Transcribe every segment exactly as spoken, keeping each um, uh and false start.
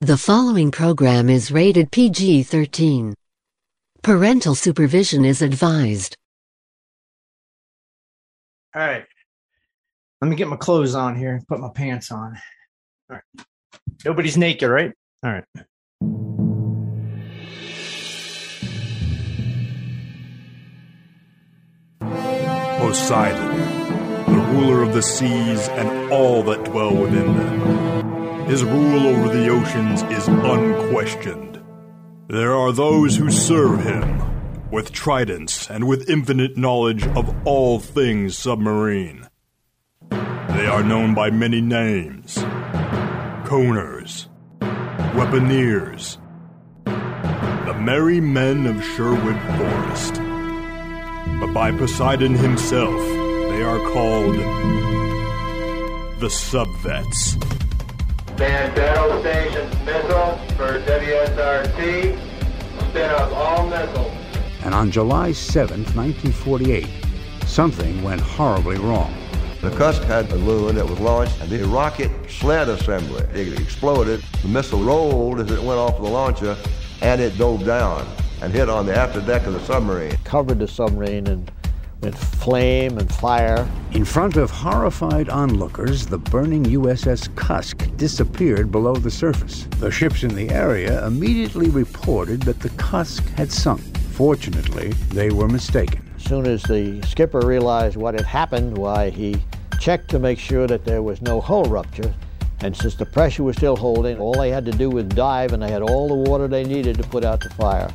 The following program is rated P G thirteen. Parental supervision is advised. All right. Let me get my clothes on here and put my pants on. All right. Nobody's naked, right? All right. Poseidon, the ruler of the seas and all that dwell within them. His rule over the oceans is unquestioned. There are those who serve him with tridents and with infinite knowledge of all things submarine. They are known by many names: coners, weaponeers, the merry men of Sherwood Forest. But by Poseidon himself, they are called the subvets. Stand battle stations missile for W S R T. Spin up all missiles. And on July seventh, nineteen forty-eight, something went horribly wrong. The Cusk had a balloon that was launched, and the rocket sled assembly, it exploded. The missile rolled as it went off the launcher, and it dove down and hit on the after deck of the submarine. Covered the submarine and with flame and fire. In front of horrified onlookers, the burning U S S Cusk disappeared below the surface. The ships in the area immediately reported that the Cusk had sunk. Fortunately, they were mistaken. As soon as the skipper realized what had happened, why, he checked to make sure that there was no hull rupture. And since the pressure was still holding, all they had to do was dive, and they had all the water they needed to put out the fire.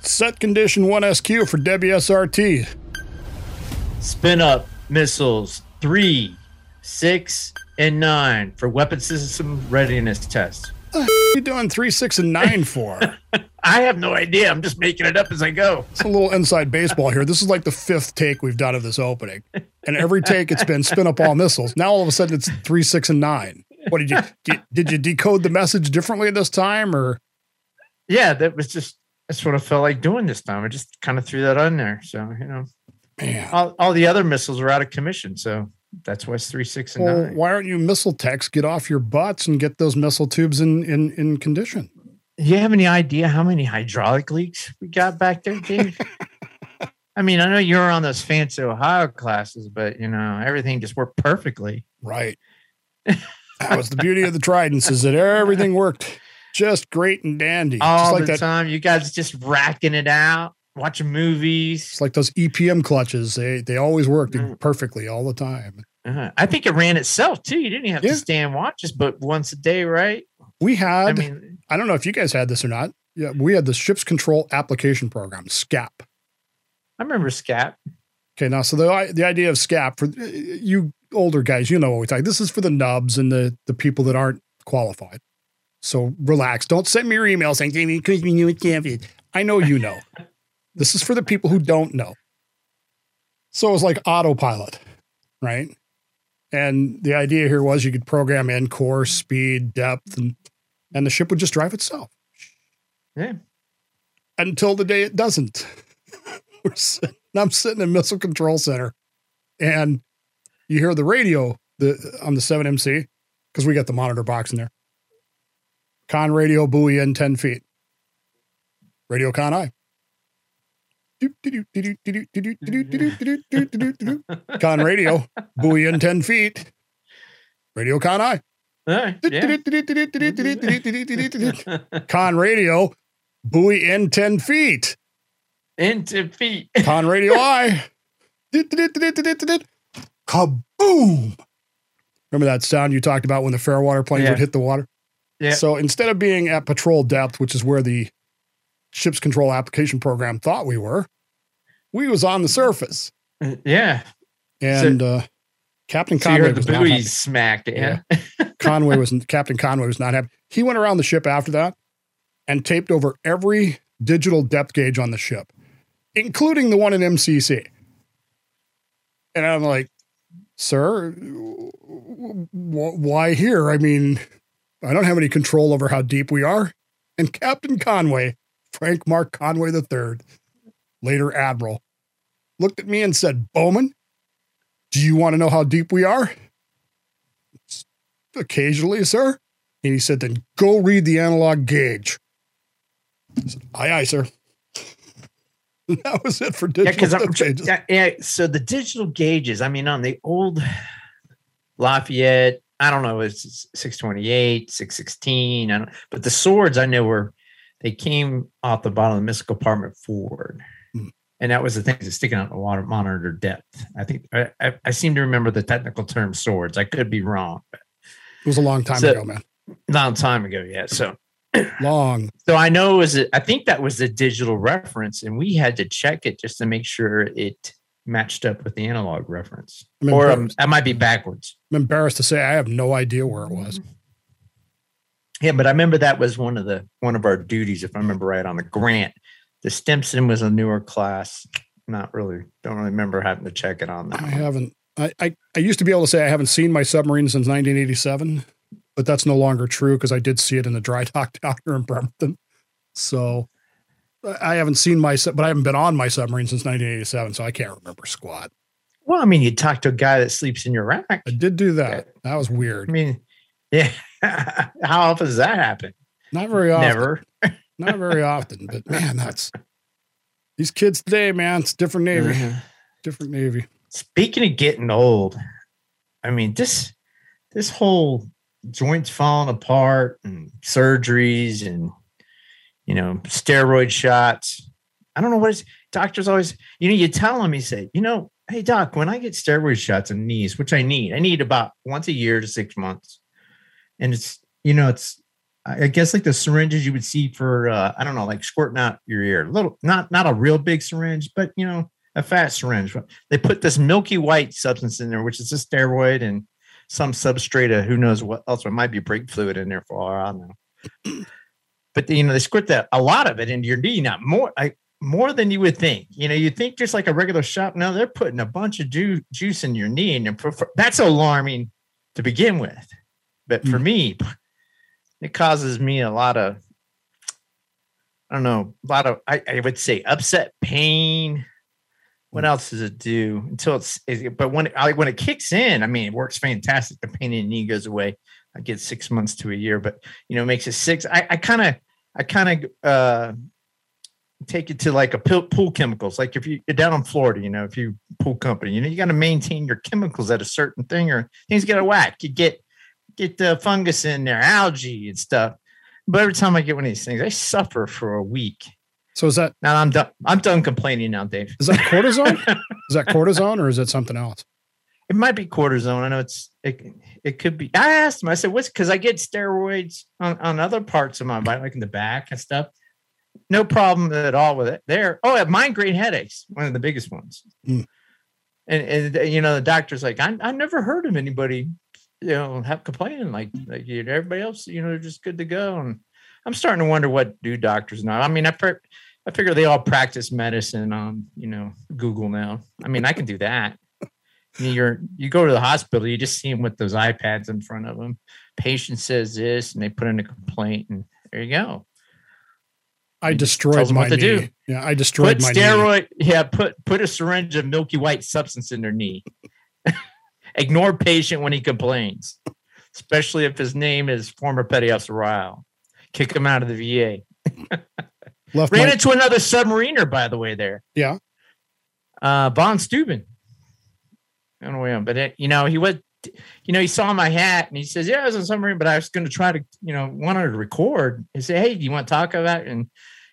Set condition one S Q for W S R T. Spin up missiles three, six, and nine for weapon system readiness test. What the f- are you doing three, six, and nine for? I have no idea. I'm just making it up as I go. It's a little inside baseball here. This is like the fifth take we've done of this opening. And every take it's been spin up all missiles. Now all of a sudden it's three, six, and nine. What did you did, did you decode the message differently this time, or? Yeah, that was just. That's what I felt like doing this time. I just kind of threw that on there. So, you know, all, all the other missiles are out of commission. So that's why it's three, six, and well, nine. Why aren't you missile techs? Get off your butts and get those missile tubes in, in, in condition. You have any idea how many hydraulic leaks we got back there, Dave? I mean, I know you're on those fancy Ohio classes, but, you know, everything just worked perfectly. Right. That was the beauty of the Tridents, is that everything worked. Just great and dandy. All just like the that. time. You guys just racking it out, watching movies. It's like those E P M clutches. They they always worked mm-hmm. perfectly all the time. Uh-huh. I think it ran itself, too. You didn't have yeah. to stand watches, but once a day, right? We had, I mean, I don't know if you guys had this or not. Yeah, we had the Ship's Control Application Program, SCAP. I remember SCAP. Okay, now, so the, the idea of SCAP, for you older guys, you know what we talk. This is for the nubs and the, the people that aren't qualified. So relax. Don't send me your email saying, I know you know. This is for the people who don't know. So it was like autopilot, right? And the idea here was you could program in course, speed, depth, and, and the ship would just drive itself. Yeah. Until the day it doesn't. We're sitting, I'm sitting in Missile Control Center, and you hear the radio the, on the seven M C, because we got the monitor box in there. Con radio buoy in ten feet. Radio con eye. Con radio buoy in ten feet. Radio con eye. Right, yeah. Con radio buoy in ten feet. In ten feet. Con radio eye. Kaboom. Remember that sound you talked about when the Fairwater planes yeah. would hit the water? Yeah. So instead of being at patrol depth, which is where the Ship's Control Application Program thought we were, we was on the surface. Yeah. And so, uh, Captain Conway so you heard was the buoy smacked. Yeah. yeah. Conway was Captain Conway was not happy. He went around the ship after that and taped over every digital depth gauge on the ship, including the one in M C C. And I'm like, sir, w- w- why here? I mean, I don't have any control over how deep we are. And Captain Conway, Frank Mark Conway the third, later Admiral, looked at me and said, Bowman, do you want to know how deep we are? Occasionally, sir. And he said, then go read the analog gauge. I said, aye, aye, sir. That was it for digital yeah, gauges. Yeah, so the digital gauges, I mean, on the old Lafayette, I don't know, it's six twenty-eight, six sixteen. I don't, but the swords I know were, they came off the bottom of the missile compartment forward. Mm. And that was the thing, that's sticking out the water monitor depth. I think I, I, I seem to remember the technical term swords. I could be wrong. But. It was a long time so, ago, man. Long time ago, yeah. So long. So I know it was. A, I think that was the digital reference, and we had to check it just to make sure it matched up with the analog reference. I'm or um, that might be backwards. I'm embarrassed to say I have no idea where it was. Yeah, but I remember that was one of the one of our duties, if I remember right, on the grant. The Stimson was a newer class. Not really. Don't really remember having to check it on that. I one. haven't. I, I I used to be able to say I haven't seen my submarine since nineteen eighty-seven, but that's no longer true because I did see it in the dry dock down here in Bremerton. So I haven't seen my, but I haven't been on my submarine since nineteen eighty-seven, so I can't remember squat. Well, I mean, you talked to a guy that sleeps in your rack. I did do that. That was weird. I mean, yeah. How often does that happen? Not very often. Never. Not very often, but man, that's these kids today, man. It's different Navy. Mm-hmm. Different Navy. Speaking of getting old, I mean, this this whole joints falling apart and surgeries and, you know, steroid shots. I don't know what it's, doctors always, you know, you tell them, you say, you know, hey, doc, when I get steroid shots in knees, which I need, I need about once a year to six months. And it's, you know, it's, I guess like the syringes you would see for, uh, I don't know, like squirting out your ear, a little, not, not a real big syringe, but, you know, a fat syringe. They put this milky white substance in there, which is a steroid and some substrate of who knows what else. It might be brake fluid in there for all I know. But, you know, they squirt that, a lot of it into your knee, not more, I, more than you would think. You know, you think just like a regular shot. No, they're putting a bunch of ju- juice in your knee, and prefer- that's alarming to begin with. But for mm-hmm. me... It causes me a lot of, I don't know, a lot of, I, I would say upset pain. What else does it do until it's, it, but when it, I, when it kicks in, I mean, it works fantastic. The pain in the knee goes away. I get six months to a year, but, you know, it makes it six. I kind of, I kind of uh, take it to like a pill, pool chemicals. Like if you, you're down in Florida, you know, if you pool company, you know, you got to maintain your chemicals at a certain thing or things get a whack. You get. Get the fungus in there, algae and stuff. But every time I get one of these things, I suffer for a week. So is that now I'm done? I'm done complaining now, Dave. Is that cortisone? Is that cortisone or is it something else? It might be cortisone. I know it's it. It could be. I asked him. I said, "What's?" Because I get steroids on, on other parts of my body, like in the back and stuff. No problem at all with it. There. Oh, I have migraine headaches. One of the biggest ones. Mm. And and you know the doctor's like, I I never heard of anybody. You know, have complaining like like you everybody else. You know, they're just good to go. And I'm starting to wonder what do doctors know. I mean, I per, I figure they all practice medicine on you know Google now. I mean, I can do that. You're you go to the hospital, you just see them with those iPads in front of them. Patient says this, and they put in a complaint, and there you go. I destroyed my knee. Do. Yeah, I destroyed put my steroid. Knee. Yeah, put put a syringe of milky white substance in their knee. Ignore patient when he complains, especially if his name is former Petty Officer Ryle. Kick him out of the V A. Left Ran my- into another submariner, by the way, there. Yeah. Uh, Von Steuben. I don't know where I am, but, it, you know, he was, you know, he saw my hat and he says, yeah, I was a submarine, but I was going to try to, you know, wanted to record. He said, hey, do you want to talk about it? And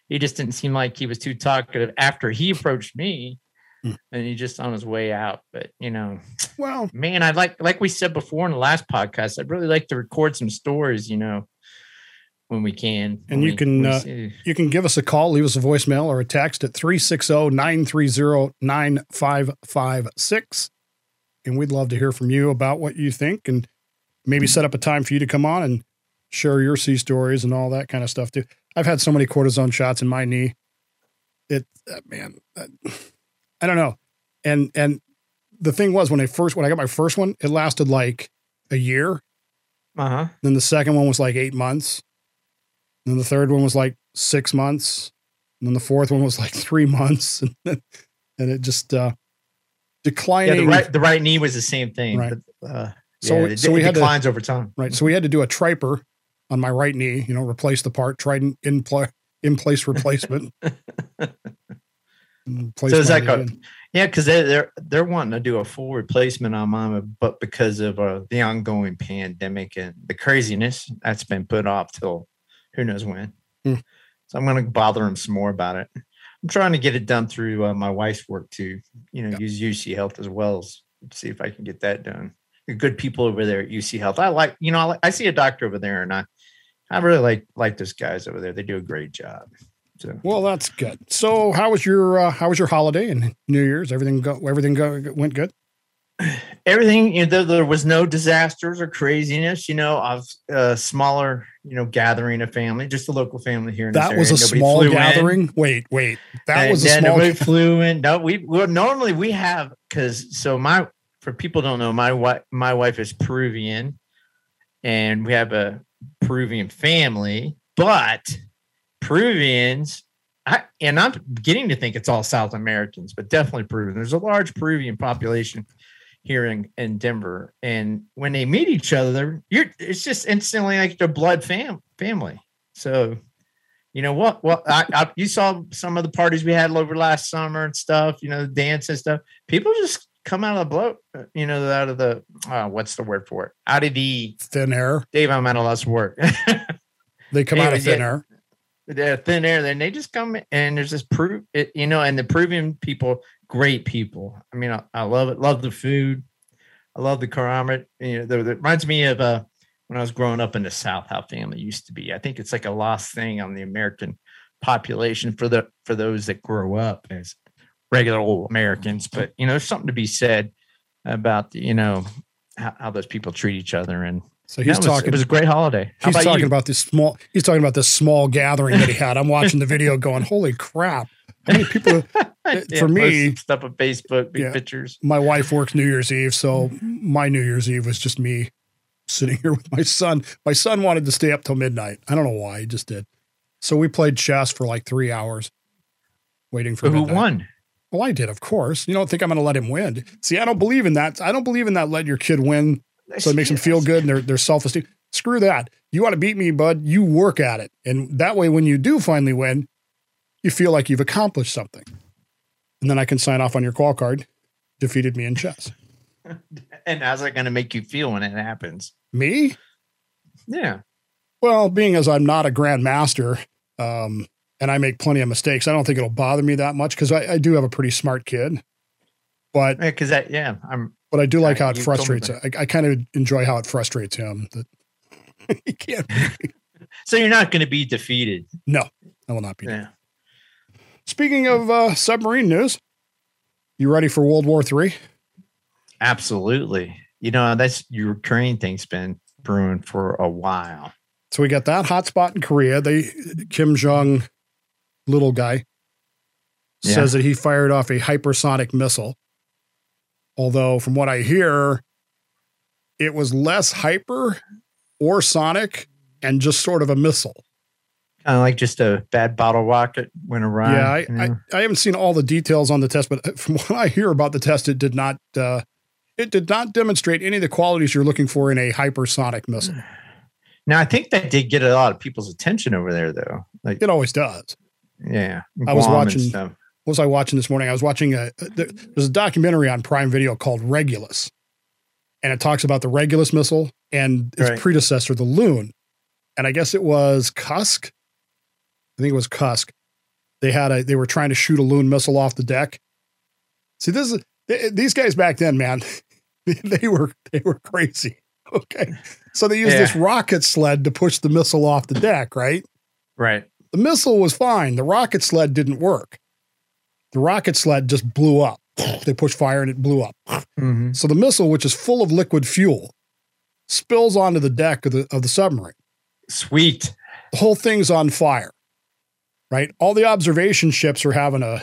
he just didn't seem like he was too talkative after he approached me. And he just on his way out, but you know, well, man, I'd like, like we said before in the last podcast, I'd really like to record some stories, you know, when we can. And you we, can, uh, you can give us a call, leave us a voicemail or a text at three six zero, nine three zero, nine five five six. And we'd love to hear from you about what you think and maybe set up a time for you to come on and share your sea stories and all that kind of stuff too. I've had so many cortisone shots in my knee. It, uh, man, uh, I don't know. And, and the thing was when I first, when I got my first one, it lasted like a year. Uh-huh. Then the second one was like eight months. And then the third one was like six months. And then the fourth one was like three months. And, then, and it just, uh, declining. Yeah, the right, the right knee was the same thing. Right. But, uh, So, yeah, it, so we it had declines to, over time. Right. So we had to do a triper on my right knee, you know, replace the part, tried an in, pl- in place replacement. Place so is that go? Yeah, because they, they're they're wanting to do a full replacement on mine, but because of uh, the ongoing pandemic and the craziness, that's been put off till who knows when. Hmm. So I'm going to bother them some more about it. I'm trying to get it done through uh, my wife's work too. You know, yeah. Use U C Health as well as see if I can get that done. You're good people over there at U C Health. I like, you know, I, like, I see a doctor over there, and I, I really like like those guys over there. They do a great job. So. Well, that's good. So, how was your uh, how was your holiday and New Year's? Everything go everything go went good. Everything, you know, there, there was no disasters or craziness. You know, of a smaller, you know, gathering of family, just a local family here in this area. That was a small gathering. Wait, wait, that was a small. Nobody flew in. No, we well normally we have because so my for people who don't know my wife my wife is Peruvian, and we have a Peruvian family, but. Peruvians, I, and I'm beginning to think it's all South Americans, but definitely Peruvian. There's a large Peruvian population here in, in Denver, and when they meet each other, you're it's just instantly like their blood fam, family. So, you know what? Well, I, I, you saw some of the parties we had over last summer and stuff. You know, dance and stuff. People just come out of the bloat. You know, out of the uh, what's the word for it? Out of the thin air. Dave, I'm out of less work. They come anyway, out of thin yeah. air. They're thin air, then they just come and there's this proof, it, you know, and the Peruvian people, great people. I mean, I, I love it. Love the food. I love the climate. You know, it reminds me of uh, when I was growing up in the South, how family used to be. I think it's like a lost thing on the American population for the for those that grow up as regular old Americans. But, you know, there's something to be said about, you know, how, how those people treat each other and. So he's was, talking. It was a great holiday. How he's about talking you? about this small. He's talking about this small gathering that he had. I'm watching the video, going, "Holy crap! How many people?" Are, yeah, for me, stuff on Facebook, big yeah, pictures. My wife works New Year's Eve, so my New Year's Eve was just me sitting here with my son. My son wanted to stay up till midnight. I don't know why. He just did. So we played chess for like three hours, waiting for. But who won? Well, I did, of course. You don't think I'm going to let him win? See, I don't believe in that. I don't believe in that. Let your kid win. So it makes them feel good and their their self-esteem. Screw that. You want to beat me, bud, you work at it. And that way, when you do finally win, you feel like you've accomplished something. And then I can sign off on your call card. Defeated me in chess. And how's that going to make you feel when it happens? Me? Yeah. Well, being as I'm not a grandmaster um, and I make plenty of mistakes, I don't think it'll bother me that much because I, I do have a pretty smart kid. But yeah, because that, yeah, I'm. But I do like how it frustrates. I, I kind of enjoy how it frustrates him that he can't. So you're not going to be defeated. No, I will not be. Yeah. Defeated. Speaking of uh, submarine news, you ready for World War Three? Absolutely. You know that's your Ukraine thing's been brewing for a while. So we got that hot spot in Korea. They Kim Jong, little guy, yeah. says that he fired off a hypersonic missile. Although, from what I hear, it was less hyper or sonic and just sort of a missile. Kind of like just a bad bottle rocket went awry. Yeah, I, you know? I, I haven't seen all the details on the test, but from what I hear about the test, it did not uh, it did not demonstrate any of the qualities you're looking for in a hypersonic missile. Now, I think that did get a lot of people's attention over there, though. Like it always does. Yeah, I was watching. What was I watching this morning? I was watching a, there's a documentary on Prime Video called Regulus, and it talks about the Regulus missile and its right. predecessor, the Loon. And I guess it was Cusk. I think it was Cusk. They had a, they were trying to shoot a Loon missile off the deck. See, this is, they, these guys back then, man, they were, they were crazy. Okay. So they used yeah. this rocket sled to push the missile off the deck, right? Right. The missile was fine. The rocket sled didn't work. The rocket sled just blew up. They pushed fire and it blew up. Mm-hmm. So the missile, which is full of liquid fuel, spills onto the deck of the of the submarine. Sweet. The whole thing's on fire, right? All the observation ships are having a,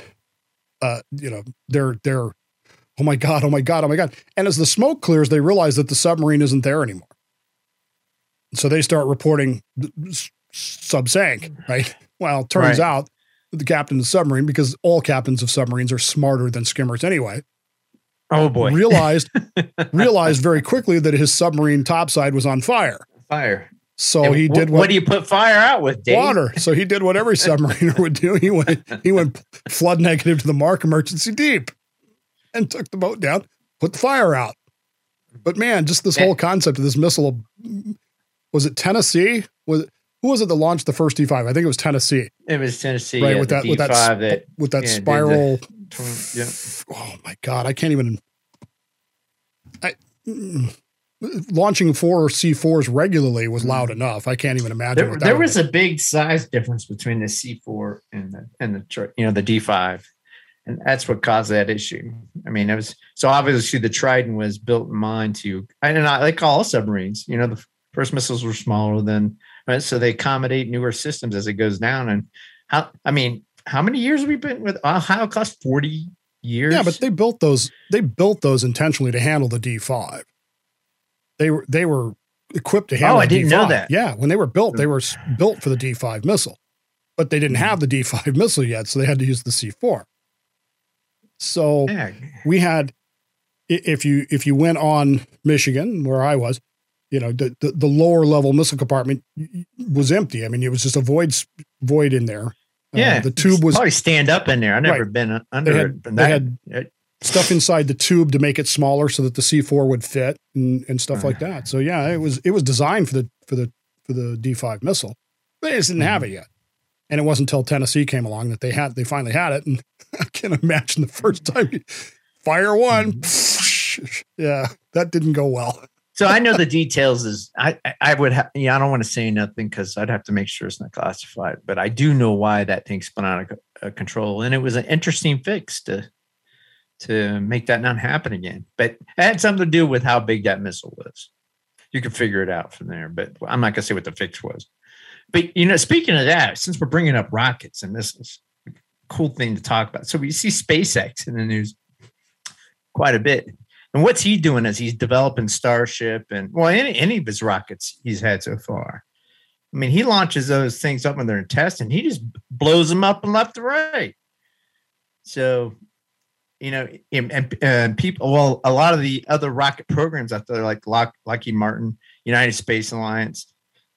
uh, you know, they're, they're, oh my God, oh my God, oh my God. And as the smoke clears, they realize that the submarine isn't there anymore. So they start reporting sub-sank, right? Well, it turns right. out. The captain of the submarine, because all captains of submarines are smarter than skimmers anyway, Oh boy. Realized realized very quickly that his submarine topside was on fire. Fire. So and he wh- did what, what do you put fire out with, Dave? Water. So he did what every submariner would do. He went he went flood negative to the mark, emergency deep, and took the boat down, put the fire out. But man, just this whole concept of this missile, was it Tennessee? Was it, who was it that launched the first D five? I think it was Tennessee. It was Tennessee, right? Yeah, with, that, with that sp- that with that yeah, spiral. The, yeah. Oh my God, I can't even. I mm, launching four C fours regularly was loud enough. I can't even imagine. There, what that there was be. a big size difference between the C four and the and the you know the D five. And that's what caused that issue. I mean, it was so obviously the Trident was built in mind to, and I like all submarines, you know, the first missiles were smaller than, right? So they accommodate newer systems as it goes down. And how, I mean, how many years have we been with Ohio cost forty years? Yeah, but they built those, they built those intentionally to handle the D five. They were, they were equipped to handle the D five. Oh, I didn't know that. Yeah. When they were built, they were built for the D five missile, but they didn't have the D five missile yet. So they had to use the C four. So we had, if you if you went on Michigan, where I was, you know, the, the, the lower level missile compartment was empty. I mean, it was just a void void in there. Yeah, uh, the tube was probably stand up in there. I've never right. been under. They had, it, they had it, stuff inside the tube to make it smaller so that the C four would fit and, and stuff uh, like that. So yeah, it was it was designed for the for the for the D five missile. They just didn't mm-hmm. have it yet. And it wasn't until Tennessee came along that they had, they finally had it. And I can't imagine the first time you fire one. Yeah, that didn't go well. So I know the details is I, I would have, yeah, I don't want to say nothing because I'd have to make sure it's not classified, but I do know why that thing spun out of uh, control. And it was an interesting fix to, to make that not happen again, but it had something to do with how big that missile was. You could figure it out from there, but I'm not going to say what the fix was. But, you know, speaking of that, since we're bringing up rockets and missiles, cool thing to talk about. So we see SpaceX in the news quite a bit. And what's he doing as he's developing Starship and, well, any, any of his rockets he's had so far. I mean, he launches those things up when they're in test and he just blows them up and left to right. So, you know, and, and, and people, well, a lot of the other rocket programs out there, like Lock, Lockheed Martin, United Space Alliance,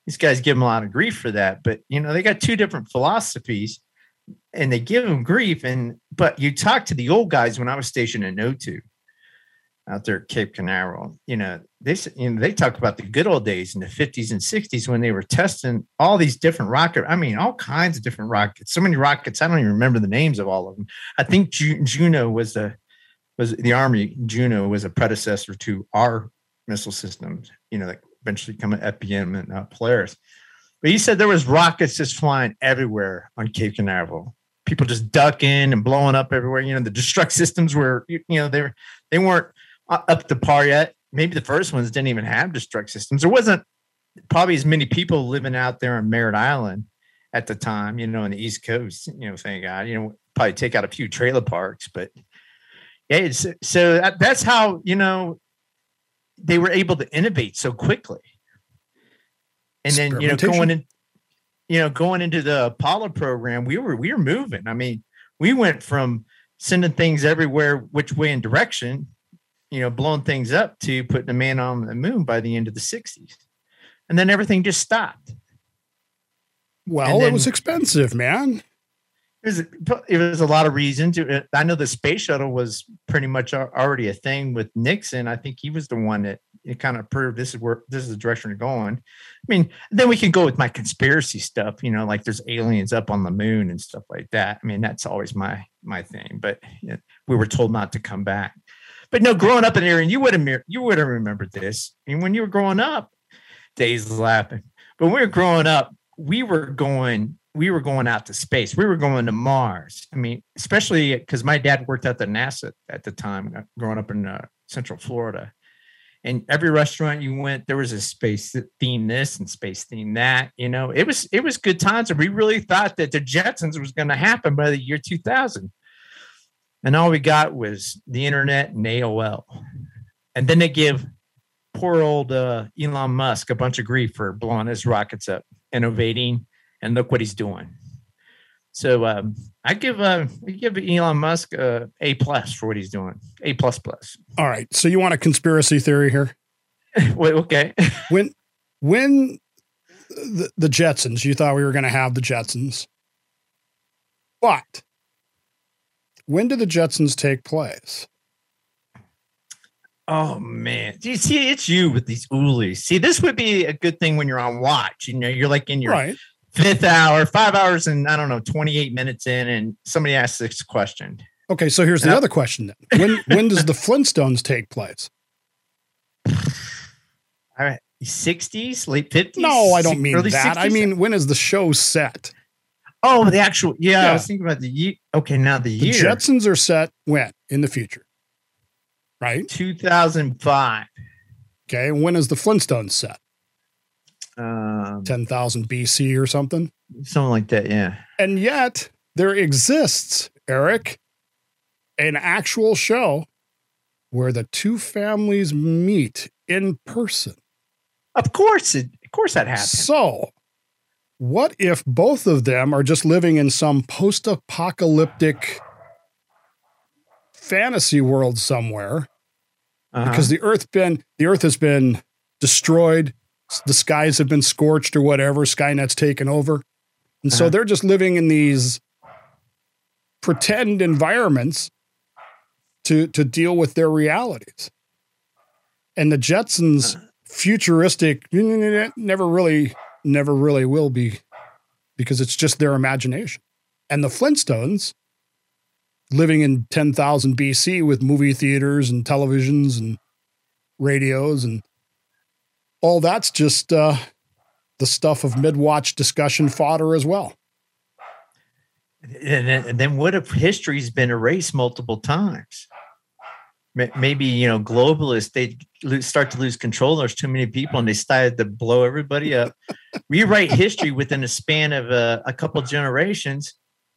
these guys give them a lot of grief for that, but you know, they got two different philosophies and they give them grief. And, but you talk to the old guys when I was stationed in O two out there at Cape Canaveral, you know, they, you know, they talk about the good old days in the fifties and sixties when they were testing all these different rocket. I mean, all kinds of different rockets, so many rockets. I don't even remember the names of all of them. I think Juno was the, was the Army Juno was a predecessor to our missile systems, you know, like, eventually come at F B M and uh, Polaris. But he said there was rockets just flying everywhere on Cape Canaveral. People just ducking and blowing up everywhere. You know, the destruct systems were, you know, they, were, they weren't up to par yet. Maybe the first ones didn't even have destruct systems. There wasn't probably as many people living out there on Merritt Island at the time, you know, on the East Coast, you know, thank God, you know, probably take out a few trailer parks. But yeah, it's, so that, that's how, you know, they were able to innovate so quickly. And then, you know, going in, you know, going into the Apollo program, we were, we were moving. I mean, we went from sending things everywhere, which way and direction, you know, blowing things up to putting a man on the moon by the end of the sixties. And then everything just stopped. Well, then, it was expensive, man. It was, it was a lot of reasons. I know the space shuttle was pretty much already a thing with Nixon. I think he was the one that it kind of proved this is where this is the direction we're going. I mean, then we can go with my conspiracy stuff, you know, like there's aliens up on the moon and stuff like that. I mean, that's always my my thing. But you know, we were told not to come back. But no, growing up in Aaron, you would have you would have remembered this. I mean, when you were growing up, Dave's laughing. But when we were growing up, we were going. We were going out to space. We were going to Mars. I mean, especially because my dad worked at the NASA at the time, growing up in uh, Central Florida. And every restaurant you went, there was a space theme this and space theme that. You know, it was it was good times, and we really thought that the Jetsons was going to happen by the year two thousand. And all we got was the internet and A O L. And then they give poor old uh, Elon Musk a bunch of grief for blowing his rockets up, innovating. And look what he's doing. So um, I give uh, I give Elon Musk uh, a plus for what he's doing. A plus plus. All right. So you want a conspiracy theory here? Wait, okay. when when the, the Jetsons, you thought we were going to have the Jetsons. But when do the Jetsons take place? Oh, man. You see, it's you with these oolies. See, this would be a good thing when you're on watch. You know, you're like in your right. fifth hour, five hours and, I don't know, twenty-eight minutes in, and somebody asks this question. Okay, so here's and the I- other question then. When when does the Flintstones take place? All right, sixties, late fifties? No, I don't mean that. sixties? I mean, when is the show set? Oh, the actual, yeah, yeah. I was thinking about the year. Okay, now the, the year. The Jetsons are set when? In the future. Right? two thousand five. Okay. And when is the Flintstones set? Um, ten thousand B C or something? Something like that, yeah. And yet there exists, Eric, an actual show where the two families meet in person. Of course. It, of course that happened. So what if both of them are just living in some post-apocalyptic fantasy world somewhere? Uh-huh. Because the earth been the earth has been destroyed, the skies have been scorched or whatever, Skynet's taken over. And uh-huh. so they're just living in these pretend environments to to deal with their realities. And the Jetsons uh-huh. futuristic never really never really will be, because it's just their imagination. And the Flintstones living in ten thousand B C with movie theaters and televisions and radios and all that's just uh, the stuff of mid-watch discussion fodder as well. And then, and then what if history's been erased multiple times? Maybe, you know, globalists, they start to lose control. There's too many people and they started to blow everybody up. Rewrite history within a span of uh, a couple generations.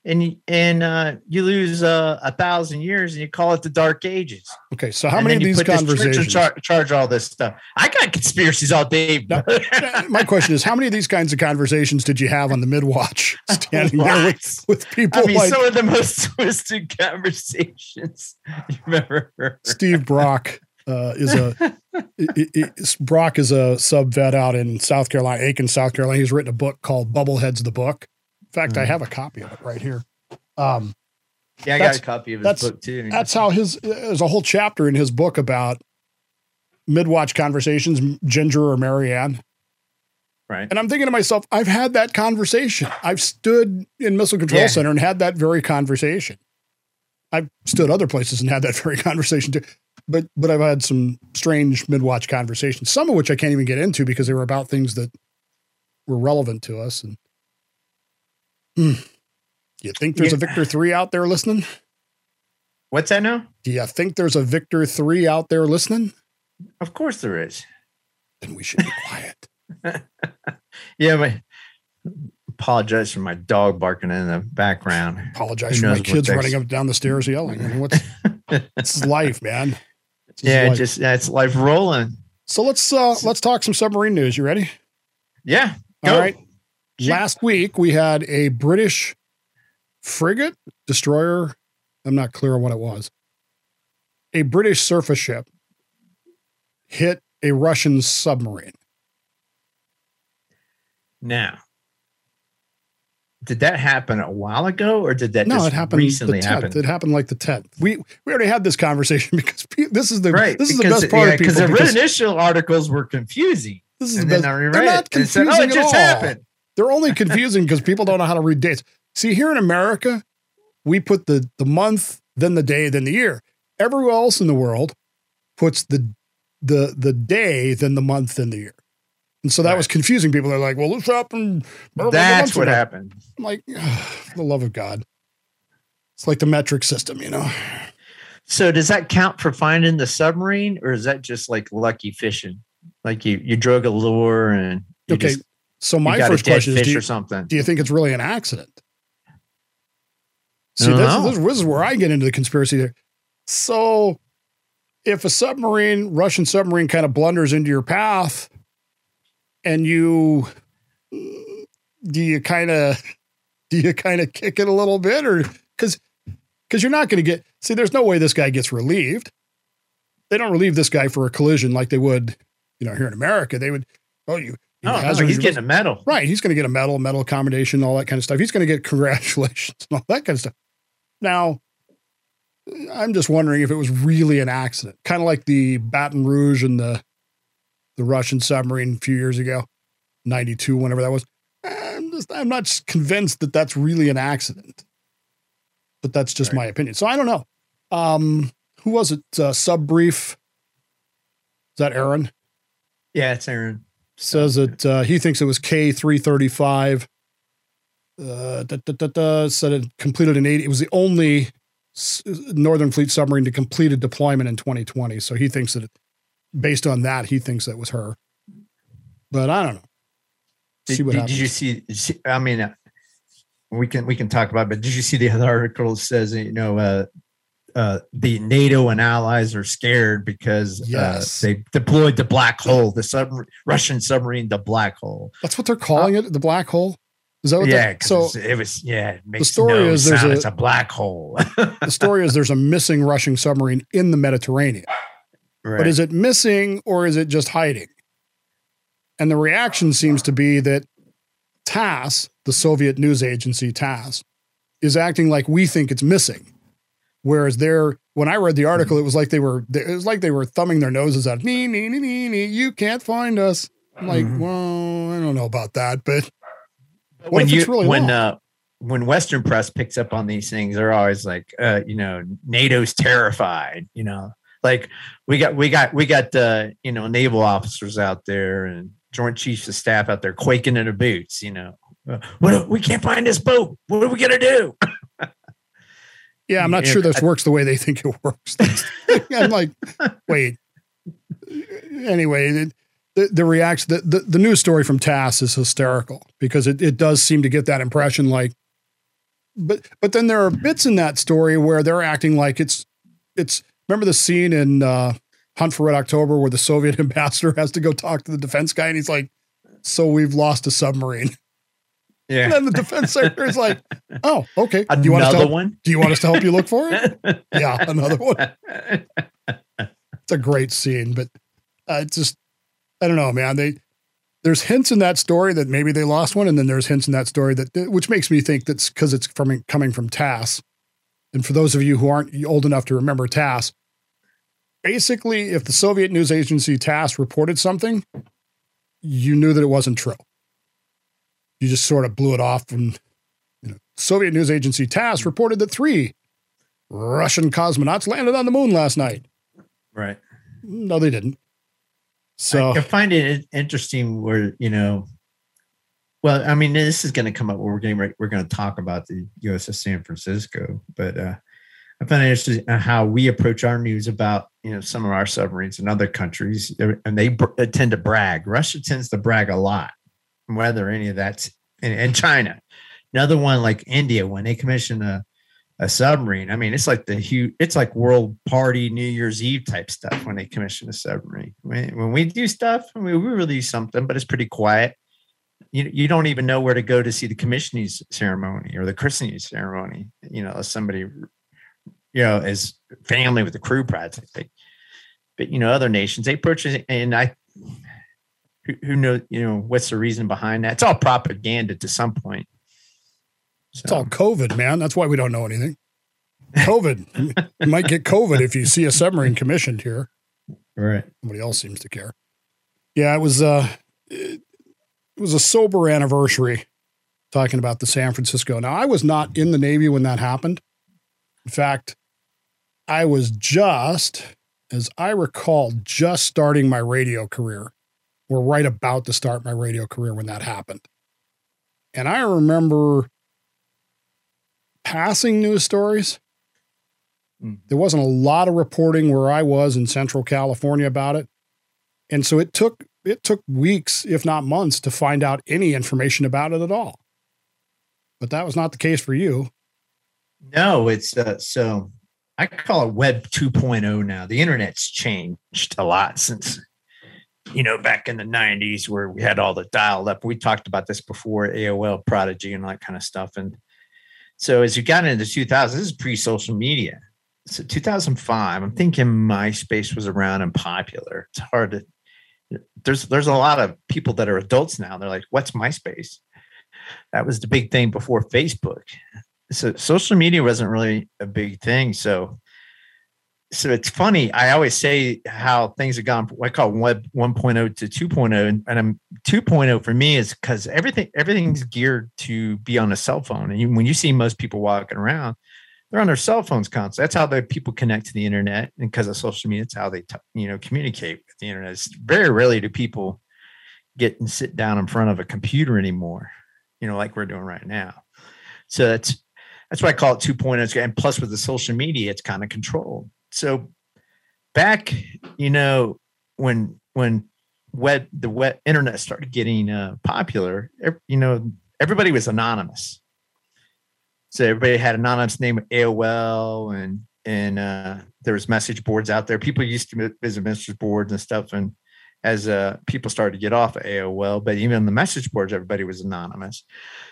And and uh, you lose uh, a thousand years, and you call it the Dark Ages. Okay, so how and many of these conversations char- charge all this stuff? I got conspiracies all day. Now, my question is, how many of these kinds of conversations did you have on the midwatch, standing there with, with people? I mean, like, some of the most twisted conversations you've ever heard. Steve Brock uh, is a it, it, Brock is a sub vet out in South Carolina, Aiken, South Carolina. He's written a book called Bubbleheads, the book. In fact, I have a copy of it right here. Um, yeah, I got a copy of his book too. That's how his, there's a whole chapter in his book about midwatch conversations, Ginger or Marianne. Right. And I'm thinking to myself, I've had that conversation. I've stood in Missile Control yeah. Center and had that very conversation. I've stood other places and had that very conversation too. But, but I've had some strange midwatch conversations, some of which I can't even get into because they were about things that were relevant to us. And Mm. you think there's yeah. a Victor three out there listening? What's that now? Do you think there's a Victor three out there listening? Of course there is. Then we should be quiet. yeah, but apologize for my dog barking in the background. Apologize for my kids running up and down the stairs yelling. I mean, what's it's life, man. It's yeah, life. just that's life rolling. So let's uh, let's talk some submarine news. You ready? Yeah. All go. right. Last week, we had a British frigate, destroyer, I'm not clear on what it was, a British surface ship hit a Russian submarine. Now, did that happen a while ago, or did that no, just it happened recently happen? It happened like the tenth. We we already had this conversation because pe- this is the right, this is because, the best part yeah, of people. Because the initial articles were confusing. This is and the best. They're not confusing said, oh, it just at all. Happened. They're only confusing because people don't know how to read dates. See, here in America, we put the, the month, then the day, then the year. Everyone else in the world puts the the the day, then the month, then the year. And so that right. was confusing people. They're like, well, this happened. That's what ago. happened. I'm like, oh, for the love of God. It's like the metric system, you know. So does that count for finding the submarine, or is that just like lucky fishing? Like you, you drug a lure and you okay. just- So my first question is, do you, or something. do you think it's really an accident? See, this, this, this is where I get into the conspiracy there. So if a submarine, Russian submarine kind of blunders into your path and you, do you kind of do you kind of kick it a little bit? Or because because you're not going to get, see, there's no way this guy gets relieved. They don't relieve this guy for a collision like they would, you know, here in America. They would, oh, you, you no, know, no, he's getting a medal. Right. He's going to get a medal, medal accommodation, all that kind of stuff. He's going to get congratulations and all that kind of stuff. Now, I'm just wondering if it was really an accident, kind of like the Baton Rouge and the the Russian submarine a few years ago, ninety-two, whenever that was. I'm just, I'm not convinced that that's really an accident, but that's just right. my opinion. So I don't know. Um, who was it? Uh, Subbrief. Is that Aaron? Yeah, it's Aaron. Says that uh, he thinks it was K three thirty-five. Uh, da, da, da, da, said it completed in eighty. It was the only Northern Fleet submarine to complete a deployment in twenty twenty. So he thinks that it, based on that, he thinks that was her. But I don't know. See what did, did you see? I mean, we can we can talk about it, but did you see the other article that says, you know, uh, uh, the NATO and allies are scared because yes. uh, they deployed the black hole, the sub Russian submarine, the black hole. That's what they're calling uh, it, the black hole. Is that what yeah, so it was yeah, it makes the story no is there's sound. A, it's a black hole. The story is there's a missing Russian submarine in the Mediterranean. Right. But is it missing or is it just hiding? And the reaction seems to be that TASS, the Soviet news agency TASS, is acting like we think it's missing. Whereas they're, when I read the article, it was like they were, it was like they were thumbing their noses at me, me, me, me, me, you can't find us. I'm like, mm-hmm. well, I don't know about that, but what when if you, it's really when, uh, when Western press picks up on these things, they're always like, uh, you know, NATO's terrified, you know, like we got, we got, we got, uh, you know, naval officers out there and Joint Chiefs of Staff out there quaking in their boots, you know, uh, what do, we can't find this boat. What are we going to do? Yeah. I'm not yeah, sure this I, works the way they think it works. I'm like, wait, anyway, it, The, the reaction, the, the, the news story from TASS is hysterical because it, it does seem to get that impression like, but, but then there are bits in that story where they're acting like it's, it's, remember the scene in uh, Hunt for Red October where the Soviet ambassador has to go talk to the defense guy and he's like, so we've lost a submarine. Yeah. And then the defense secretary is like, oh, okay. Do you, want us to help, one? do you want us to help you look for it? Yeah. Another one. It's a great scene, but uh, it's just, I don't know, man. They there's hints in that story that maybe they lost one, and then there's hints in that story that, which makes me think that's because it's from coming from TASS. And for those of you who aren't old enough to remember TASS, basically, if the Soviet news agency TASS reported something, you knew that it wasn't true. You just sort of blew it off. And you know, Soviet news agency TASS reported that three Russian cosmonauts landed on the moon last night. Right? No, they didn't. So I find it interesting where, you know, well, I mean, this is going to come up where we're getting right. We're going to talk about the U S S San Francisco, but uh, I find it interesting how we approach our news about, you know, some of our submarines in other countries, and they br- tend to brag. Russia tends to brag a lot, whether any of that's and, and China, another one like India, when they commission a, a submarine. I mean, it's like the huge, it's like world party New Year's Eve type stuff when they commission a submarine. When, when we do stuff, I mean, we release something, but it's pretty quiet. You you don't even know where to go to see the commissioning ceremony or the christening ceremony. You know, as somebody, you know, as family with the crew project. But, but you know, other nations they purchase, and I, who, who knows, you know, what's the reason behind that? It's all propaganda to some point. So. It's all COVID, man. That's why we don't know anything. COVID. You might get COVID if you see a submarine commissioned here. Right. Nobody else seems to care. Yeah, it was, uh, it, it was a sober anniversary talking about the San Francisco. Now, I was not in the Navy when that happened. In fact, I was just, as I recall, just starting my radio career. We're right about to start my radio career when that happened. And I remember passing news stories. There wasn't a lot of reporting where I was in Central California about it. And so it took, it took weeks, if not months, to find out any information about it at all. But that was not the case for you. No, it's uh, so I call it Web two point oh now. The internet's changed a lot since you know, back in the nineties where we had all the dialed up. We talked about this before, A O L, Prodigy, and all that kind of stuff. And so as you got into two thousands, this is pre-social media. So two thousand five, I'm thinking MySpace was around and popular. It's hard to, there's there's a lot of people that are adults now. They're like, what's MySpace? That was the big thing before Facebook. So social media wasn't really a big thing. So so it's funny. I always say how things have gone, I call web one point oh to two point oh. And, and I'm, two point oh for me is because everything everything's geared to be on a cell phone. And you, when you see most people walking around, they're on their cell phones constantly. That's how the people connect to the internet, and because of social media, it's how they t- you know communicate with the internet. It's very rarely do people get and sit down in front of a computer anymore, you know, like we're doing right now. So that's that's why I call it two point oh. And plus, with the social media, it's kind of controlled. So back, you know, when when web the web internet started getting uh, popular, you know, everybody was anonymous. So everybody had an anonymous name with A O L, and and uh, there was message boards out there. People used to visit message boards and stuff. And as uh, people started to get off of A O L, but even on the message boards, everybody was anonymous.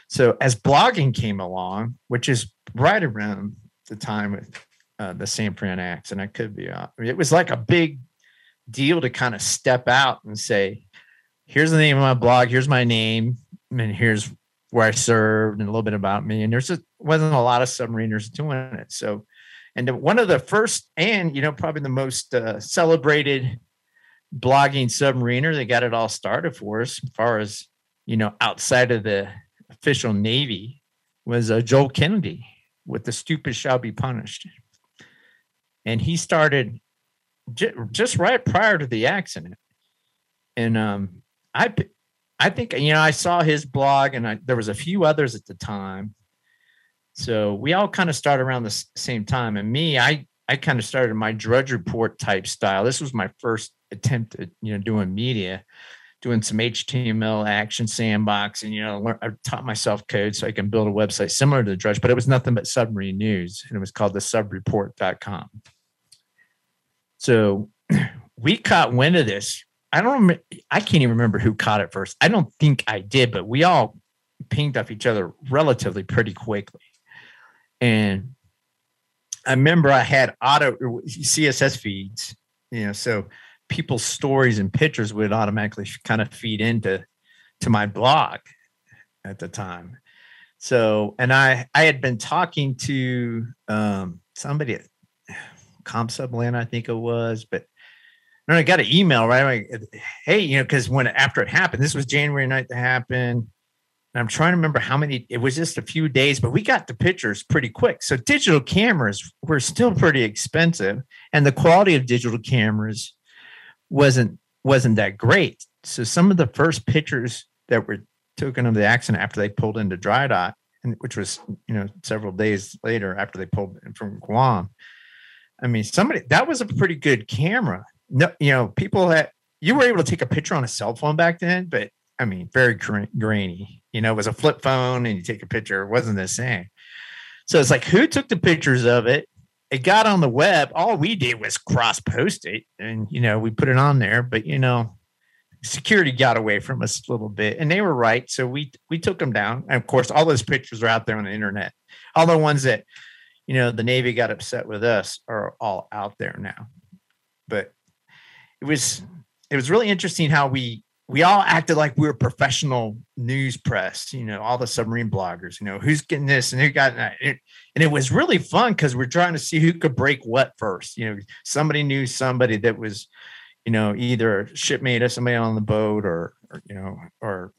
So as blogging came along, which is right around the time with uh, the San Fran Acts, and I could be off. I mean, it was like a big deal to kind of step out and say, here's the name of my blog, here's my name, and here's where I served and a little bit about me. And there's just wasn't a lot of submariners doing it. So, and one of the first, and, you know, probably the most uh, celebrated blogging submariner that got it all started for us, as far as, you know, outside of the official Navy, was uh, Joel Kennedy with The Stupid Shall Be Punished. And he started j- just right prior to the accident. And um, I, I think, you know, I saw his blog, and I, there was a few others at the time. So we all kind of started around the same time. And me, I, I kind of started my Drudge Report type style. This was my first attempt at, you know, doing media, doing some H T M L action sandbox. And, you know, learn, I taught myself code so I can build a website similar to the Drudge, but it was nothing but submarine news. And it was called the sub report dot com. So we caught wind of this. I don't, I can't even remember who caught it first. I don't think I did, but we all pinged off each other relatively pretty quickly. And I remember I had auto C S S feeds, you know, so people's stories and pictures would automatically kind of feed into to my blog at the time. So, and I, I had been talking to um, somebody at ComSubLand, I think it was, but I got an email, right? Like, hey, you know, because when after it happened, this was January ninth to happen. And I'm trying to remember how many, it was just a few days, but we got the pictures pretty quick. So digital cameras were still pretty expensive, and the quality of digital cameras wasn't wasn't that great. So some of the first pictures that were taken of the accident after they pulled into dry dock, and which was, you know, several days later after they pulled in from Guam. I mean, somebody, that was a pretty good camera. No, you know, people that you were able to take a picture on a cell phone back then, but I mean, very gra- grainy. You know, it was a flip phone and you take a picture. It wasn't the same. So it's like, who took the pictures of it? It got on the web. All we did was cross-post it. And, you know, we put it on there. But, you know, security got away from us a little bit. And they were right. So we we took them down. And, of course, all those pictures are out there on the internet. All the ones that, you know, the Navy got upset with us are all out there now. But it was it was really interesting how we, we all acted like we were professional news press, you know, all the submarine bloggers, you know, who's getting this and who got that. It, and it was really fun because we're trying to see who could break what first. You know, somebody knew somebody that was, you know, either shipmate or somebody on the boat or, or, you know, or,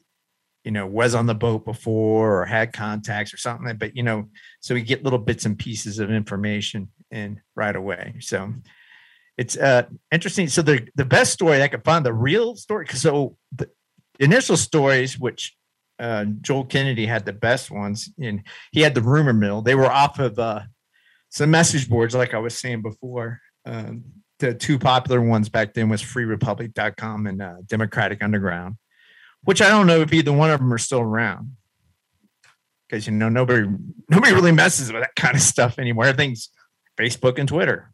you know, was on the boat before or had contacts or something. But, you know, so we get little bits and pieces of information in right away. So it's uh, interesting. So the, the best story I could find, the real story, because so the initial stories, which uh, Joel Kennedy had the best ones, and he had the rumor mill. They were off of uh, some message boards, like I was saying before. Um, the two popular ones back then was free republic dot com and uh, Democratic Underground, which I don't know if either one of them are still around, because, you know, nobody nobody really messes with that kind of stuff anymore. Everything's Facebook and Twitter.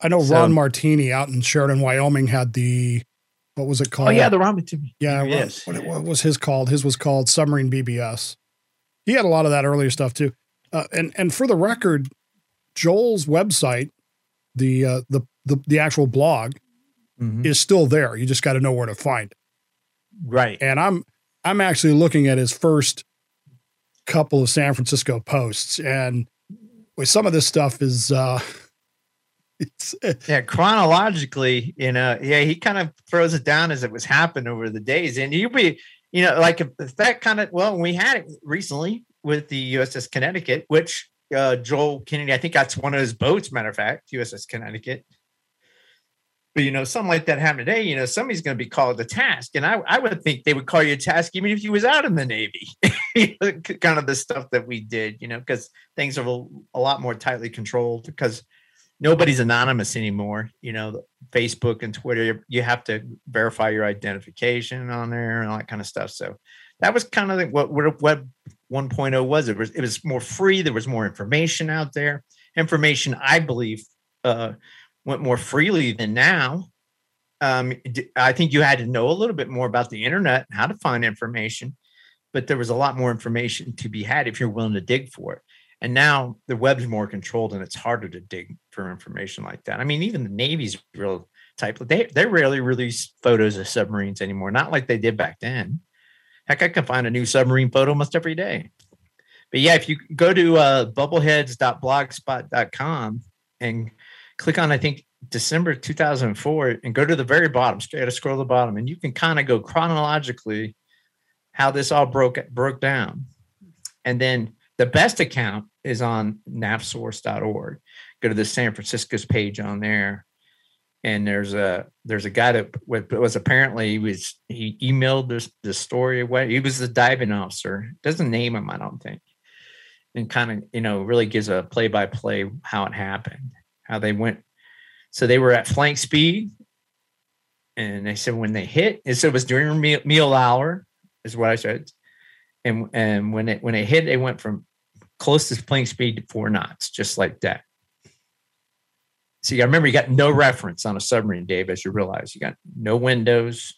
I know so, Ron Martini out in Sheridan, Wyoming had the, what was it called? Oh, yeah, the Ron Martini. Yeah, yes. what, what was his called? His was called Submarine B B S. He had a lot of that earlier stuff, too. Uh, and, and for the record, Joel's website, the, uh, the, the, the actual blog, mm-hmm. is still there. You just got to know where to find it. Right. And I'm, I'm actually looking at his first couple of San Francisco posts, and some of this stuff is, uh, it's, yeah, chronologically, you know, yeah, he kind of throws it down as it was happening over the days. And you'll be, you know, like if, if that kind of, well, we had it recently with the U S S Connecticut, which uh, Joel Kennedy, I think that's one of his boats, matter of fact, U S S Connecticut. But, you know, something like that happened today, you know, somebody's going to be called to task. And I, I would think they would call you a task even if you was out in the Navy, you know, kind of the stuff that we did, you know, because things are a lot more tightly controlled because nobody's anonymous anymore. You know, Facebook and Twitter, you have to verify your identification on there and all that kind of stuff. So that was kind of what Web one point oh was. It was, it was more free. There was more information out there. Information, I believe, uh, went more freely than now. Um, I think you had to know a little bit more about the internet and how to find information, but there was a lot more information to be had if you're willing to dig for it. And now the web's more controlled and it's harder to dig for information like that. I mean, even the Navy's real type, they, they rarely release photos of submarines anymore. Not like they did back then. Heck, I can find a new submarine photo almost every day. But yeah, if you go to uh, bubbleheads dot blogspot dot com and click on, I think, December two thousand four and go to the very bottom, straight to scroll to the bottom, and you can kind of go chronologically how this all broke broke down. And then the best account is on navsource dot org. Go to the San Francisco's page on there, and there's a there's a guy that was apparently he was he emailed this the story away. He was the diving officer. Doesn't name him, I don't think, and kind of, you know, really gives a play by play how it happened. How they went. So they were at flank speed, and they said when they hit, and so it was during meal, meal hour is what I said. And and when it when it hit, they went from close to flank speed to four knots, just like that. See, I remember you got no reference on a submarine, Dave, as you realize. You got no windows.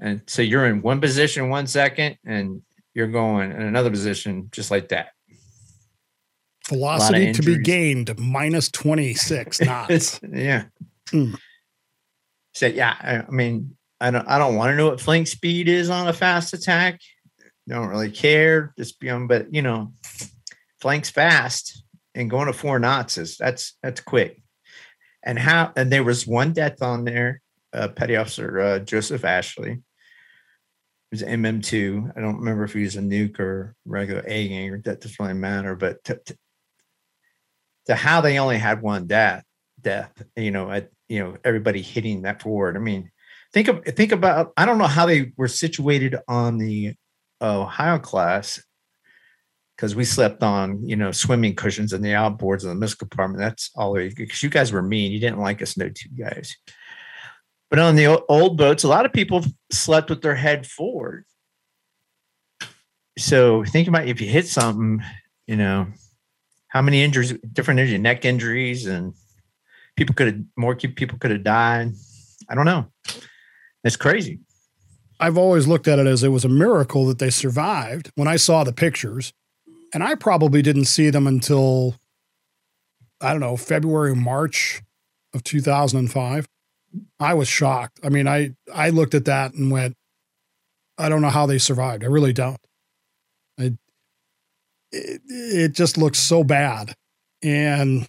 And so you're in one position one second, and you're going in another position just like that. Velocity to be gained minus twenty-six knots. Yeah. Mm. So yeah, I mean, I don't, I don't want to know what flank speed is on a fast attack. Don't really care. Just be on, but you know, flanks fast and going to four knots is that's that's quick. And how? And there was one death on there. Uh, Petty Officer uh, Joseph Ashley. It was M M two. I don't remember if he was a nuke or regular A gang. That doesn't really matter, but. T- t- To how they only had one death, death, you know, at, you know, everybody hitting that forward. I mean, think of think about. I don't know how they were situated on the Ohio class because we slept on, you know, swimming cushions in the outboards of the missile compartment. That's all because you guys were mean. You didn't like us, no two guys. But on the old boats, a lot of people slept with their head forward. So think about if you hit something, you know. How many injuries, different injuries, neck injuries, and people could have, more people could have died. I don't know. It's crazy. I've always looked at it as it was a miracle that they survived when I saw the pictures. And I probably didn't see them until, I don't know, February, March of two thousand five. I was shocked. I mean, I, I looked at that and went, I don't know how they survived. I really don't. I It, it just looks so bad. And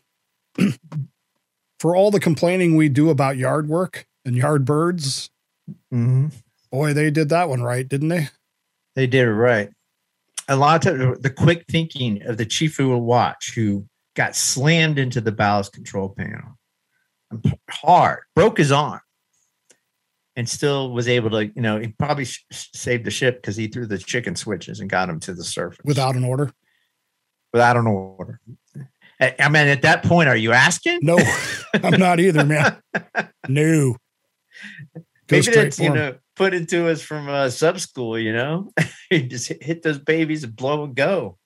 for all the complaining we do about yard work and yard birds, mm-hmm. boy, they did that one right, didn't they? They did it right. A lot of the quick thinking of the Chief who will watch, who got slammed into the ballast control panel hard, broke his arm, and still was able to, you know, he probably sh- saved the ship because he threw the chicken switches and got him to the surface. Without an order? Without an order. I mean, at that point, are you asking? No, I'm not either, man. No. Go Maybe that's, you know, put into us from uh, sub school, you know? You just hit, hit those babies and blow and go.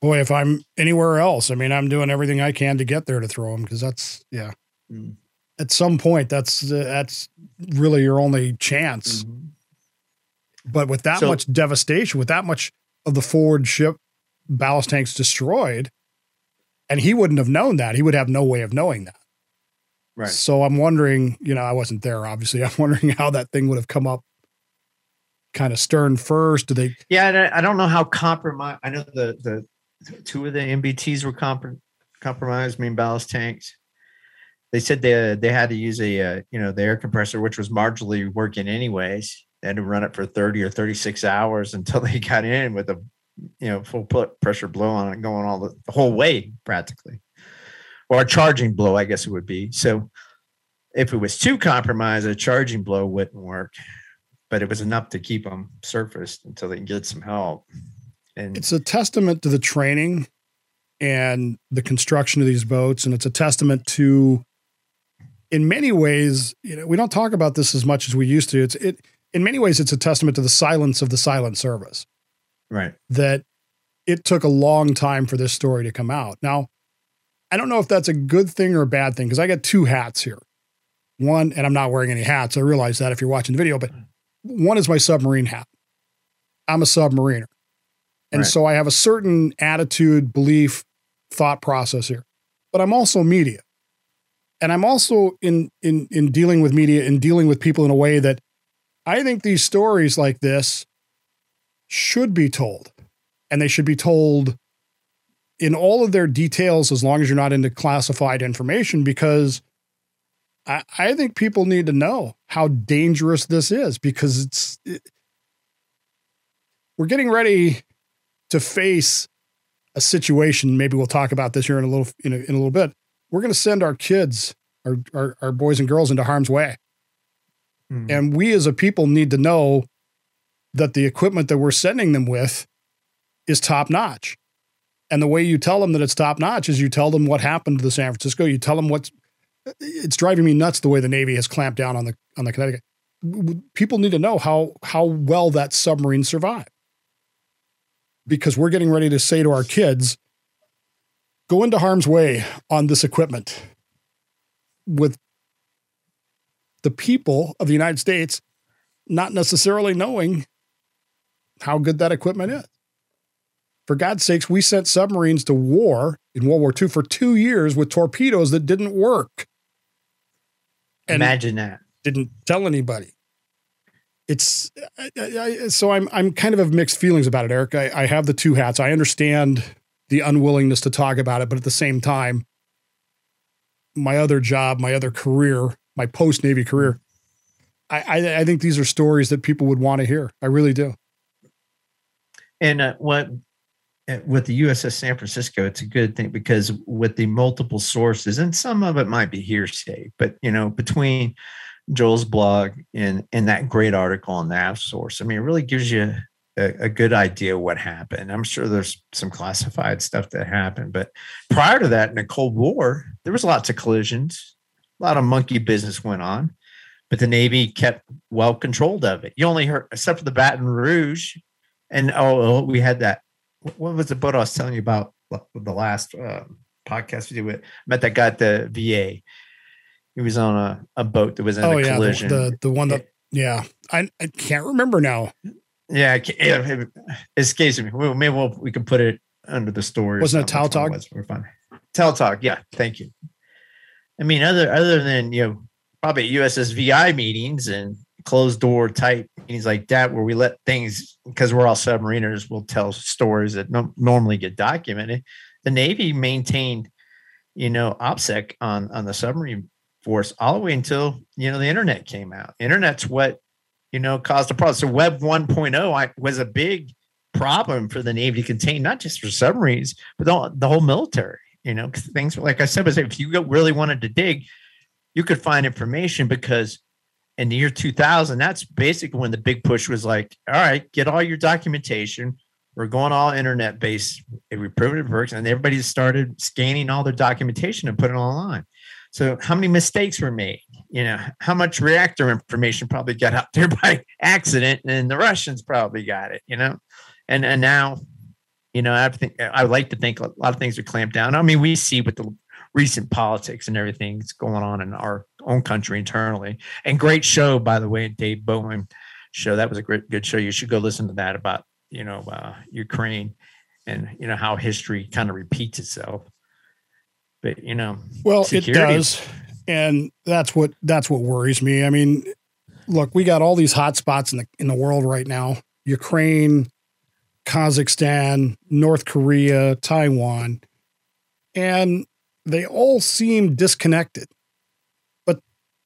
boy, if I'm anywhere else, I mean, I'm doing everything I can to get there to throw them, because that's, yeah. Mm. At some point, that's uh, that's really your only chance. Mm-hmm. But with that so, much devastation, with that much of the forward ship ballast tanks destroyed, and he wouldn't have known that. He would have no way of knowing that. Right. So I'm wondering, you know, I wasn't there, obviously. I'm wondering how that thing would have come up kind of stern first. Do they? Yeah, I don't know how compromised. I know the, the two of the M B Ts were comp- compromised, I mean, ballast tanks. They said they, uh, they had to use a, uh, you know, the air compressor, which was marginally working anyways. They had to run it for thirty or thirty-six hours until they got in with a, you know, full pressure blow on it going all the, the whole way practically, or a charging blow, I guess it would be. So if it was too compromised, a charging blow wouldn't work, but it was enough to keep them surfaced until they can get some help. And it's a testament to the training and the construction of these boats. And it's a testament to, in many ways, you know, we don't talk about this as much as we used to. It's, it, in many ways, it's a testament to the silence of the silent service. Right. That it took a long time for this story to come out. Now, I don't know if that's a good thing or a bad thing, because I got two hats here. One, and I'm not wearing any hats. I realize that if you're watching the video, but one is my submarine hat. I'm a submariner. And right. So I have a certain attitude, belief, thought process here, but I'm also media. And I'm also in, in, in dealing with media and dealing with people in a way that I think these stories like this should be told, and they should be told in all of their details, as long as you're not into classified information, because I, I think people need to know how dangerous this is, because it's, it, we're getting ready to face a situation. Maybe we'll talk about this here in a little, in a, in a little bit. We're going to send our kids, our, our, our boys and girls into harm's way. And we as a people need to know that the equipment that we're sending them with is top notch. And the way you tell them that it's top notch is you tell them what happened to the San Francisco. You tell them what's, it's driving me nuts the way the Navy has clamped down on the, on the Connecticut. People need to know how, how well that submarine survived, because we're getting ready to say to our kids, go into harm's way on this equipment with the people of the United States not necessarily knowing how good that equipment is. For God's sakes, we sent submarines to war in World War Two for two years with torpedoes that didn't work. And imagine that. Didn't tell anybody. It's I, I, so I'm I'm kind of of mixed feelings about it, Eric. I, I have the two hats. I understand the unwillingness to talk about it, but at the same time, my other job, my other career, my post-Navy career, I, I, I think these are stories that people would want to hear. I really do. And uh, what with the U S S San Francisco, it's a good thing, because with the multiple sources, and some of it might be hearsay, but, you know, between Joel's blog and, and that great article on the app source, I mean, it really gives you a, a good idea what happened. I'm sure there's some classified stuff that happened, but prior to that, in the Cold War, there was lots of collisions. A lot of monkey business went on, but the Navy kept well controlled of it. You only heard, except for the Baton Rouge, and oh, we had that. What was the boat I was telling you about the last uh, podcast we did with? Met that guy at the V A. He was on a, a boat that was in oh, a yeah, collision. The, the the one that yeah, I I can't remember now. Yeah, I can't, it, it escapes me. Well, maybe we'll, we can put it under the story. Wasn't it Taltog? Was, we're fine. Taltog. Yeah, thank you. I mean, other other than, you know, probably U S S V I meetings and closed door type meetings like that, where we let things, because we're all submariners, we'll tell stories that no, normally get documented. The Navy maintained, you know, OPSEC on, on the submarine force all the way until, you know, the internet came out. Internet's what, you know, caused the problem. So Web one point oh was a big problem for the Navy to contain, not just for submarines, but the, the whole military. You know, because things, like I said, was if you really wanted to dig, you could find information, because in the year two thousand, that's basically when the big push was like, all right, get all your documentation. We're going all internet based. If we prove it works, and everybody started scanning all their documentation and putting it online. So how many mistakes were made? You know, how much reactor information probably got out there by accident, and the Russians probably got it, you know, and, and now You know, I think I would like to think a lot of things are clamped down. I mean, we see with the recent politics and everything that's going on in our own country internally. And great show, by the way, Dave Bowen show. That was a great, good show. You should go listen to that about, you know, uh, Ukraine and, you know, how history kind of repeats itself. But, you know, well, security. It does. And that's what, that's what worries me. I mean, look, we got all these hot spots in the, in the world right now, Ukraine, Kazakhstan, North Korea, Taiwan, and they all seem disconnected, but,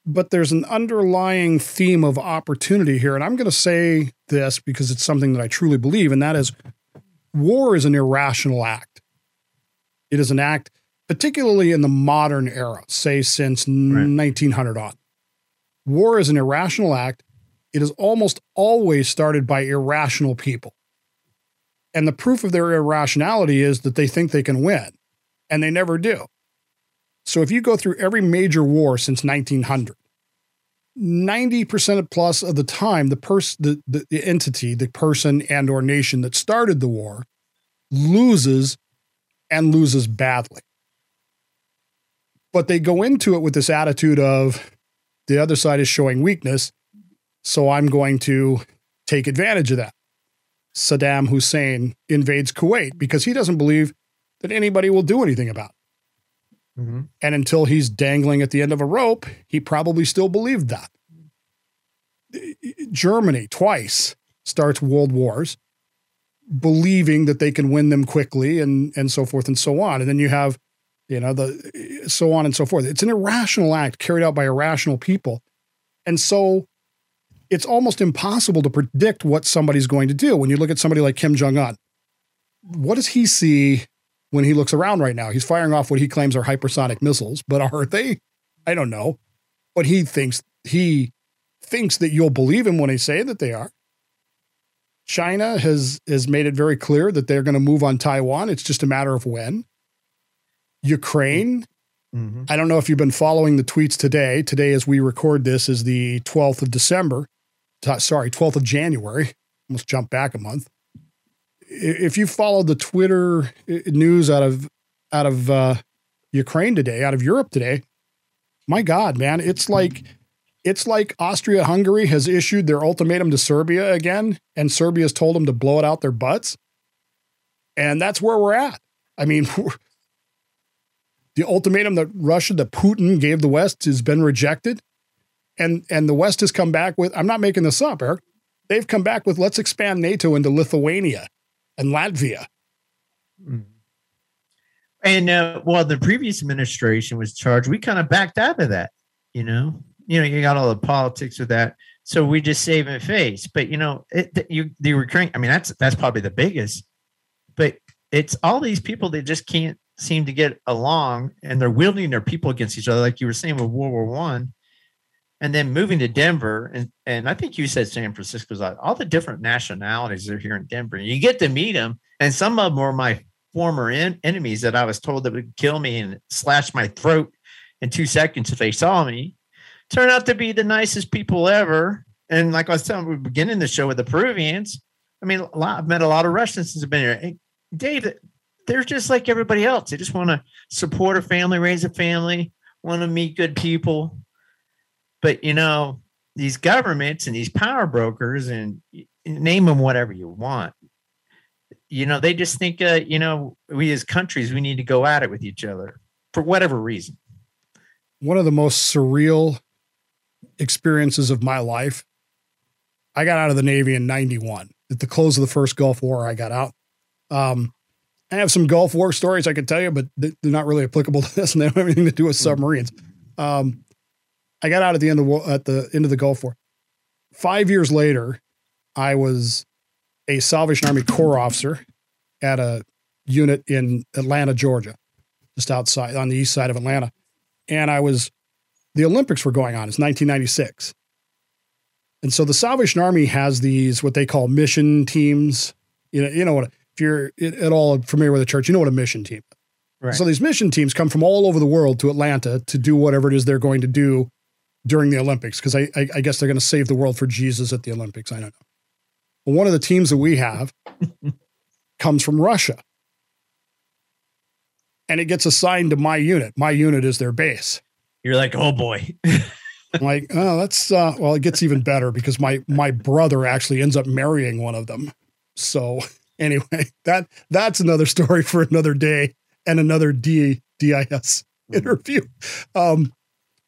but there's an underlying theme of opportunity here. And I'm going to say this because it's something that I truly believe. And that is, war is an irrational act. It is an act, particularly in the modern era, say since right. nineteen hundred on. War is an irrational act. It is almost always started by irrational people. And the proof of their irrationality is that they think they can win, and they never do. So if you go through every major war since nineteen hundred, ninety percent plus of the time, the person, the, the, the entity, the person and or nation that started the war loses, and loses badly. But they go into it with this attitude of the other side is showing weakness, so I'm going to take advantage of that. Saddam Hussein invades Kuwait because he doesn't believe that anybody will do anything about it. Mm-hmm. And until he's dangling at the end of a rope, he probably still believed that. Germany twice starts world wars, believing that they can win them quickly and, and so forth and so on. And then you have You know, the so on and so forth. It's an irrational act carried out by irrational people. And so it's almost impossible to predict what somebody's going to do. When you look at somebody like Kim Jong-un, what does he see when he looks around right now? He's firing off what he claims are hypersonic missiles, but are they? I don't know. But he thinks he thinks that you'll believe him when he say that they are. China has, has made it very clear that they're going to move on Taiwan. It's just a matter of when. Ukraine. Mm-hmm. I don't know if you've been following the tweets today. Today, as we record this, is the twelfth of December. Sorry, twelfth of January. Almost jump back a month. If you followed the Twitter news out of out of uh, Ukraine today, out of Europe today, my God, man, it's like it's like Austria-Hungary has issued their ultimatum to Serbia again, and Serbia's told them to blow it out their butts, and that's where we're at. I mean. The ultimatum that Russia, that Putin gave the West has been rejected. And and the West has come back with, I'm not making this up, Eric. They've come back with, let's expand NATO into Lithuania and Latvia. And uh, well, the previous administration was charged. We kind of backed out of that, you know. You know, you got all the politics of that. So we just save and face. But, you know, it, you the recurring, I mean, that's that's probably the biggest. But it's all these people that just can't seem to get along, and they're wielding their people against each other, like you were saying with World War One, and then moving to Denver. And, and I think you said San Francisco's all the different nationalities are here in Denver. You get to meet them, and some of them were my former en- enemies that I was told that would kill me and slash my throat in two seconds if they saw me. Turn out to be the nicest people ever. And like I was telling, we were beginning the show with the Peruvians. I mean, a lot, I've met a lot of Russians since I've been here. Hey, Dave, they're just like everybody else. They just want to support a family, raise a family, want to meet good people. But, you know, these governments and these power brokers, and name them whatever you want, you know, they just think, uh, you know, we as countries, we need to go at it with each other for whatever reason. One of the most surreal experiences of my life, I got out of the Navy in ninety-one. At the close of the first Gulf War, I got out. Um, I have some Gulf War stories I could tell you, but they're not really applicable to this, and they don't have anything to do with submarines. Um, I got out at the end of at the end of the Gulf War. Five years later, I was a Salvation Army Corps officer at a unit in Atlanta, Georgia, just outside on the east side of Atlanta, and I was the Olympics were going on. It's nineteen ninety-six, and so the Salvation Army has these what they call mission teams. You know, you know what. If you're at all familiar with the church, you know what a mission team is. Right. So these mission teams come from all over the world to Atlanta to do whatever it is they're going to do during the Olympics, because I, I, I guess they're going to save the world for Jesus at the Olympics. I don't know. But one of the teams that we have comes from Russia. And it gets assigned to my unit. My unit is their base. You're like, oh boy. I'm like, oh, that's, uh, well, it gets even better because my, my brother actually ends up marrying one of them. So anyway, that, that's another story for another day and another D, DIS interview. Um,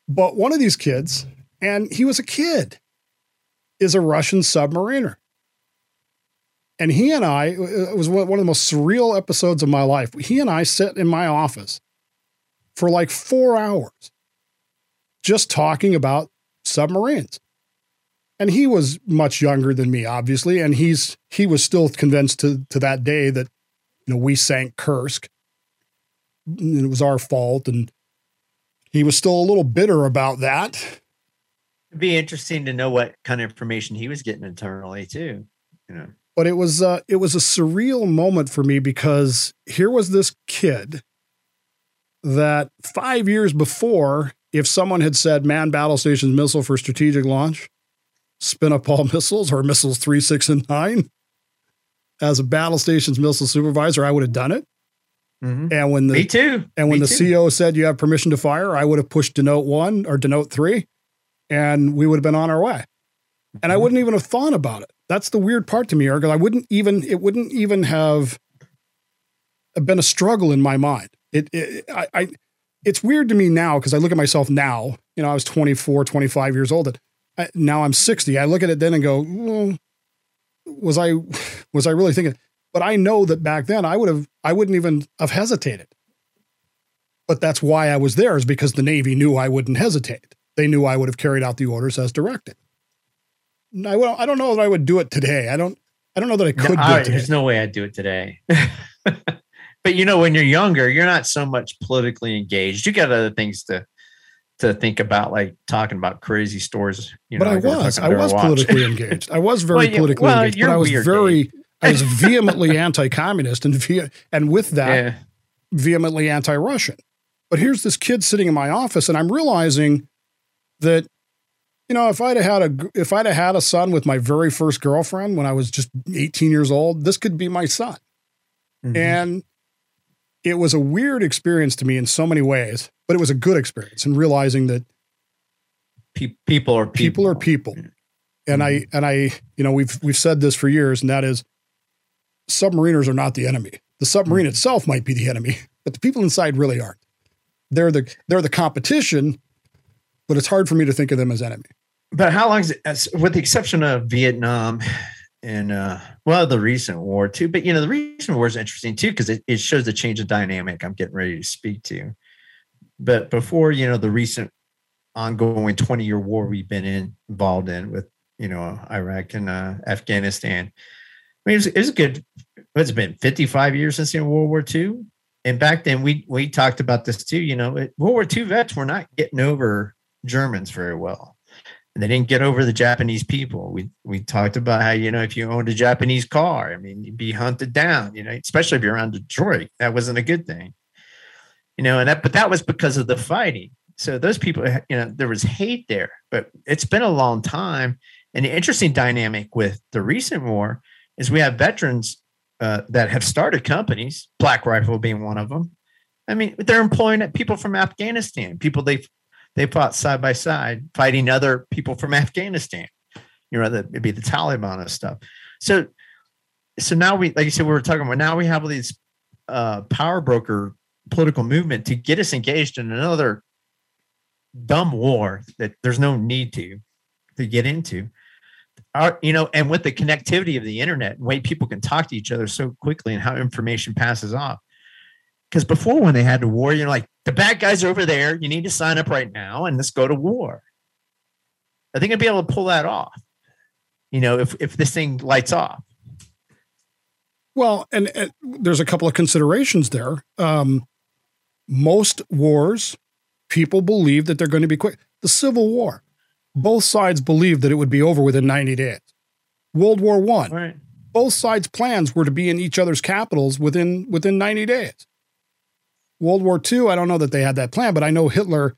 but one of these kids, and he was a kid, is a Russian submariner. And he and I, it was one of the most surreal episodes of my life. He and I sit in my office for like four hours just talking about submarines. And he was much younger than me, obviously. And he's he was still convinced to, to that day that, you know, we sank Kursk. And it was our fault. And he was still a little bitter about that. It'd be interesting to know what kind of information he was getting internally, too, you know. But it was uh, it was a surreal moment for me because here was this kid that five years before, if someone had said man battle stations missile for strategic launch, spin up all missiles or missiles three, six, and nine, as a battle stations missile supervisor, I would have done it. Mm-hmm. And when the me too. And when me the too. C O said you have permission to fire, I would have pushed denote one or denote three, and we would have been on our way. And I wouldn't even have thought about it. That's the weird part to me, Ergo. I wouldn't even, it wouldn't even have been a struggle in my mind. It, it I, I, it's weird to me now because I look at myself now, you know, I was twenty-four, twenty-five years old. And I, now I'm sixty. I look at it then and go, well, was I, was I really thinking? But I know that back then I would have, I wouldn't even have hesitated. But that's why I was there, is because the Navy knew I wouldn't hesitate. They knew I would have carried out the orders as directed. I, well, I don't know that I would do it today. I don't, I don't know that I could no, do it today. There's no way I'd do it today. But you know, when you're younger, you're not so much politically engaged. You got other things to, to think about, like talking about crazy stories. You but know, I was, I was politically engaged. I was very well, you, politically well, engaged, but I was very, I was vehemently anti-communist and ve- and with that, yeah. vehemently anti-Russian. But here's this kid sitting in my office and I'm realizing that, you know, if I'd have had a if I'd have had a son with my very first girlfriend when I was just eighteen years old, this could be my son. Mm-hmm. And it was a weird experience to me in so many ways, but it was a good experience in realizing that Pe- people are people. people are people. Mm-hmm. And I and I, you know, we've we've said this for years, and that is submariners are not the enemy. The submarine mm-hmm. itself might be the enemy, but the people inside really aren't. They're the they're the competition, but it's hard for me to think of them as enemy. But how long is it, as, with the exception of Vietnam and, uh, well, the recent war too, but you know, the recent war is interesting too, because it, it shows the change of dynamic I'm getting ready to speak to. But before, you know, the recent ongoing twenty year war we've been in, involved in with, you know, Iraq and uh, Afghanistan, I mean, it was, it was good. It's been fifty-five years since the World War Two. And back then we, we talked about this too, you know, World War Two vets were not getting over Germans very well. And they didn't get over the Japanese people. We we talked about how, you know, if you owned a Japanese car, I mean, you'd be hunted down, you know, especially if you're around Detroit. That wasn't a good thing. You know, and that, but that was because of the fighting. So those people, you know, there was hate there, but it's been a long time. And the interesting dynamic with the recent war is we have veterans uh, that have started companies, Black Rifle being one of them. I mean, they're employing people from Afghanistan, people they've They fought side by side, fighting other people from Afghanistan. You know, that it'd be the Taliban and stuff. So, so now we, like you said, we were talking about. Now we have all these uh, power broker political movement to get us engaged in another dumb war that there's no need to to get into. Our, you know, and with the connectivity of the internet, and way people can talk to each other so quickly, and how information passes off. Because before, when they had the war, you're like, the bad guys are over there. You need to sign up right now and let's go to war. I think I'd be able to pull that off, you know, if if this thing lights off. Well, and, and there's a couple of considerations there. Um, most wars, people believe that they're going to be quick. The Civil War, both sides believed that it would be over within ninety days. World War One, right. Both sides' plans were to be in each other's capitals within within ninety days. World War Two, I don't know that they had that plan, but I know Hitler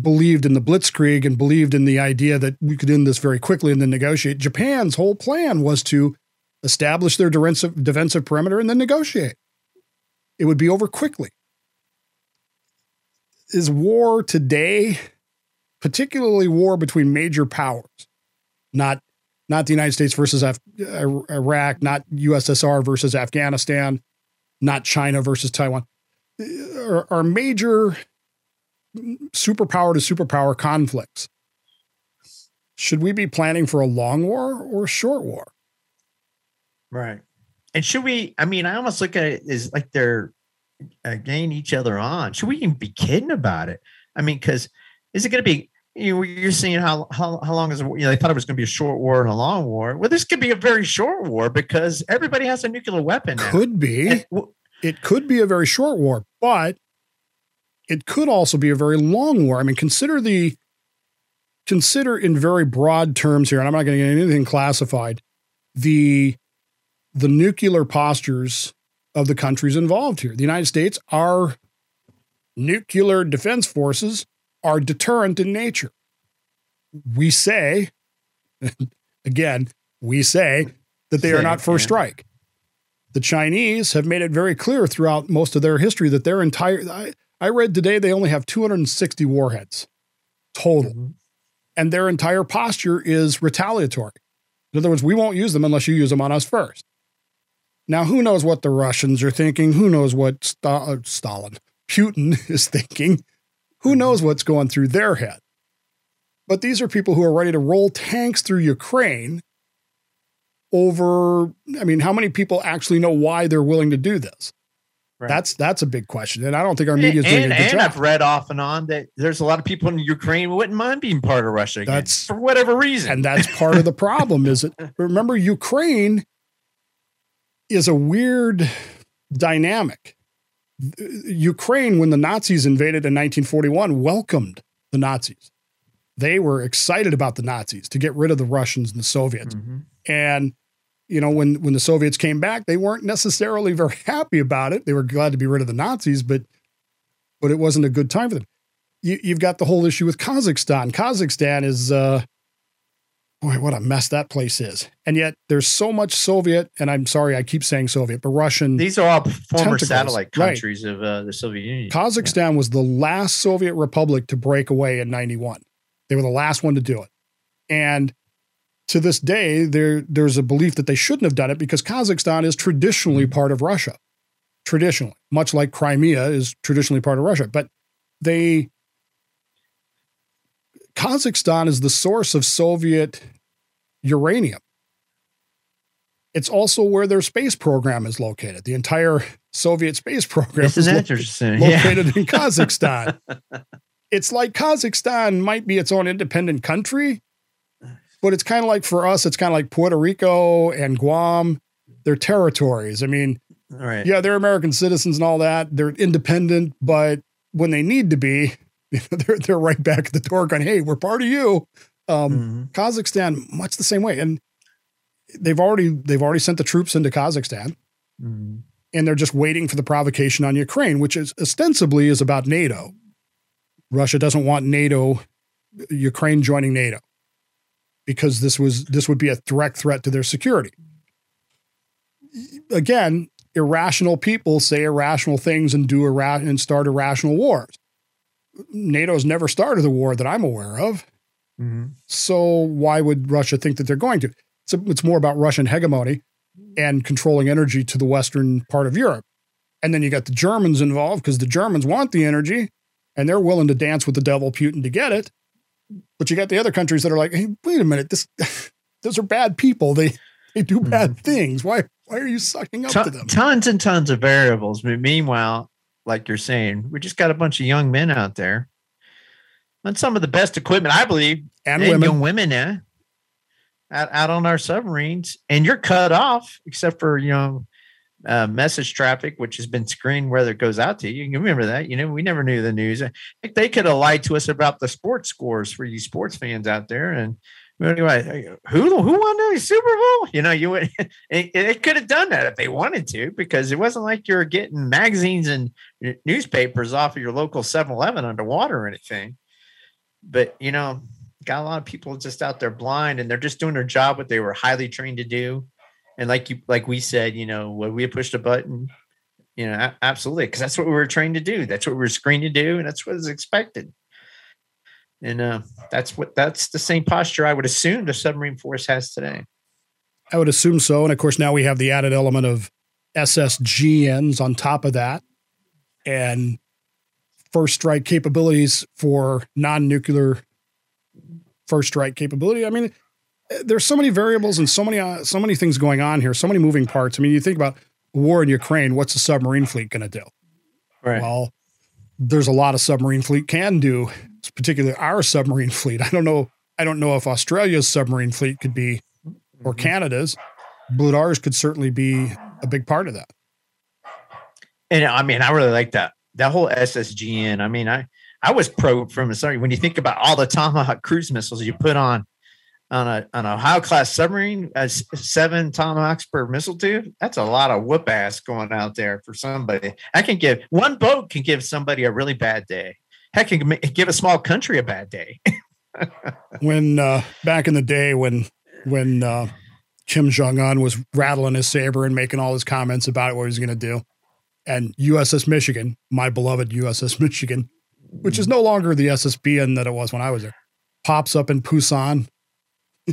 believed in the Blitzkrieg and believed in the idea that we could end this very quickly and then negotiate. Japan's whole plan was to establish their defensive perimeter, and then negotiate. It would be over quickly. Is war today, particularly war between major powers, not not the United States versus Af- Iraq, not U S S R versus Afghanistan, not China versus Taiwan, are, are major superpower to superpower conflicts. Should we be planning for a long war or a short war? Right. And should we, I mean, I almost look at it as like they're gaining each other on. Should we even be kidding about it? I mean, because is it going to be, you know, you're seeing how, how, how long is it? You know, they thought it was going to be a short war and a long war. Well, this could be a very short war because everybody has a nuclear weapon now. Could be. And, well, it could be a very short war, but it could also be a very long war. I mean, consider the, consider in very broad terms here, and I'm not going to get anything classified, the, the nuclear postures of the countries involved here. The United States, our nuclear defense forces are deterrent in nature. We say, again, we say that they are not first strike. The Chinese have made it very clear throughout most of their history that their entire, I, I read today, they only have two hundred sixty warheads total. Mm-hmm. And their entire posture is retaliatory. In other words, we won't use them unless you use them on us first. Now, who knows what the Russians are thinking? Who knows what St- Stalin, Putin is thinking? Who knows what's going through their head? But these are people who are ready to roll tanks through Ukraine over, I mean, how many people actually know why they're willing to do this? Right. That's that's a big question. And I don't think our media is doing a good job. And I've read off and on that there's a lot of people in Ukraine who wouldn't mind being part of Russia again, that's, for whatever reason. And that's part of the problem is that, remember, Ukraine is a weird dynamic. Ukraine, when the Nazis invaded in nineteen forty-one, welcomed the Nazis. They were excited about the Nazis to get rid of the Russians and the Soviets. Mm-hmm. And you know, when, when the Soviets came back, they weren't necessarily very happy about it. They were glad to be rid of the Nazis, but but it wasn't a good time for them. You, you've got the whole issue with Kazakhstan. Kazakhstan is, uh, boy, what a mess that place is. And yet there's so much Soviet, and I'm sorry I keep saying Soviet, but Russian. These are all former tentacles. Satellite countries, right, of uh, the Soviet Union. Kazakhstan, yeah, was the last Soviet republic to break away in ninety-one. They were the last one to do it. And to this day, there there's a belief that they shouldn't have done it because Kazakhstan is traditionally part of Russia, traditionally, much like Crimea is traditionally part of Russia. But they, Kazakhstan is the source of Soviet uranium. It's also where their space program is located. The entire Soviet space program this is, is interesting. Lo- located yeah. in Kazakhstan. It's like Kazakhstan might be its own independent country, but it's kind of like for us, it's kind of like Puerto Rico and Guam. They're territories. I mean, all right, yeah, they're American citizens and all that. They're independent, but when they need to be, they're, they're right back at the door going, hey, we're part of you. Um, mm-hmm. Kazakhstan, much the same way. And they've already, they've already sent the troops into Kazakhstan, mm-hmm, and they're just waiting for the provocation on Ukraine, which is ostensibly is about NATO. Russia doesn't want NATO, Ukraine joining NATO, because this was this would be a direct threat to their security. Again, irrational people say irrational things and do ira- and start irrational wars. NATO's never started the war that I'm aware of. Mm-hmm. So why would Russia think that they're going to? It's, a, it's more about Russian hegemony and controlling energy to the western part of Europe. And then you got the Germans involved because the Germans want the energy and they're willing to dance with the devil Putin to get it. But you got the other countries that are like, hey, wait a minute, this, those are bad people. They they do bad things. Why why are you sucking up T- to them? Tons and tons of variables. But meanwhile, like you're saying, we just got a bunch of young men out there. And some of the best equipment, I believe, and, and women. young women eh, out, out on our submarines. And you're cut off, except for, you know, Uh, message traffic, which has been screened whether it goes out to you. You can remember that. You know, we never knew the news. I think they could have lied to us about the sports scores for you sports fans out there. And anyway, who who won the Super Bowl? You know, you would. It, it could have done that if they wanted to, because it wasn't like you're getting magazines and newspapers off of your local seven eleven underwater or anything. But you know, got a lot of people just out there blind, and they're just doing their job, what they were highly trained to do. And like you, like we said, you know, when we pushed a button, you know, absolutely. Cause that's what we were trained to do. That's what we were screened to do. And that's what is expected. And uh, that's what, that's the same posture I would assume the submarine force has today. I would assume so. And of course, now we have the added element of S S G Ns on top of that and first strike capabilities for non-nuclear first strike capability. I mean, there's so many variables and so many, uh, so many things going on here. So many moving parts. I mean, you think about war in Ukraine, what's the submarine fleet going to do? Right. Well, there's a lot of submarine fleet can do, particularly our submarine fleet. I don't know. I don't know if Australia's submarine fleet could be, or Canada's, but ours could certainly be a big part of that. And I mean, I really like that, that whole S S G N. I mean, I, I was pro from the start. When you think about all the Tomahawk cruise missiles you put on, on a, on a Ohio class submarine, as seven Tomahawks per missile tube, that's a lot of whoop ass going out there for somebody. I can give one boat can give somebody a really bad day. Heck, it can give a small country a bad day. When uh, back in the day, when when uh, Kim Jong Un was rattling his saber and making all his comments about what he was going to do, and U S S Michigan, my beloved U S S Michigan, which is no longer the S S B N that it was when I was there, pops up in Pusan.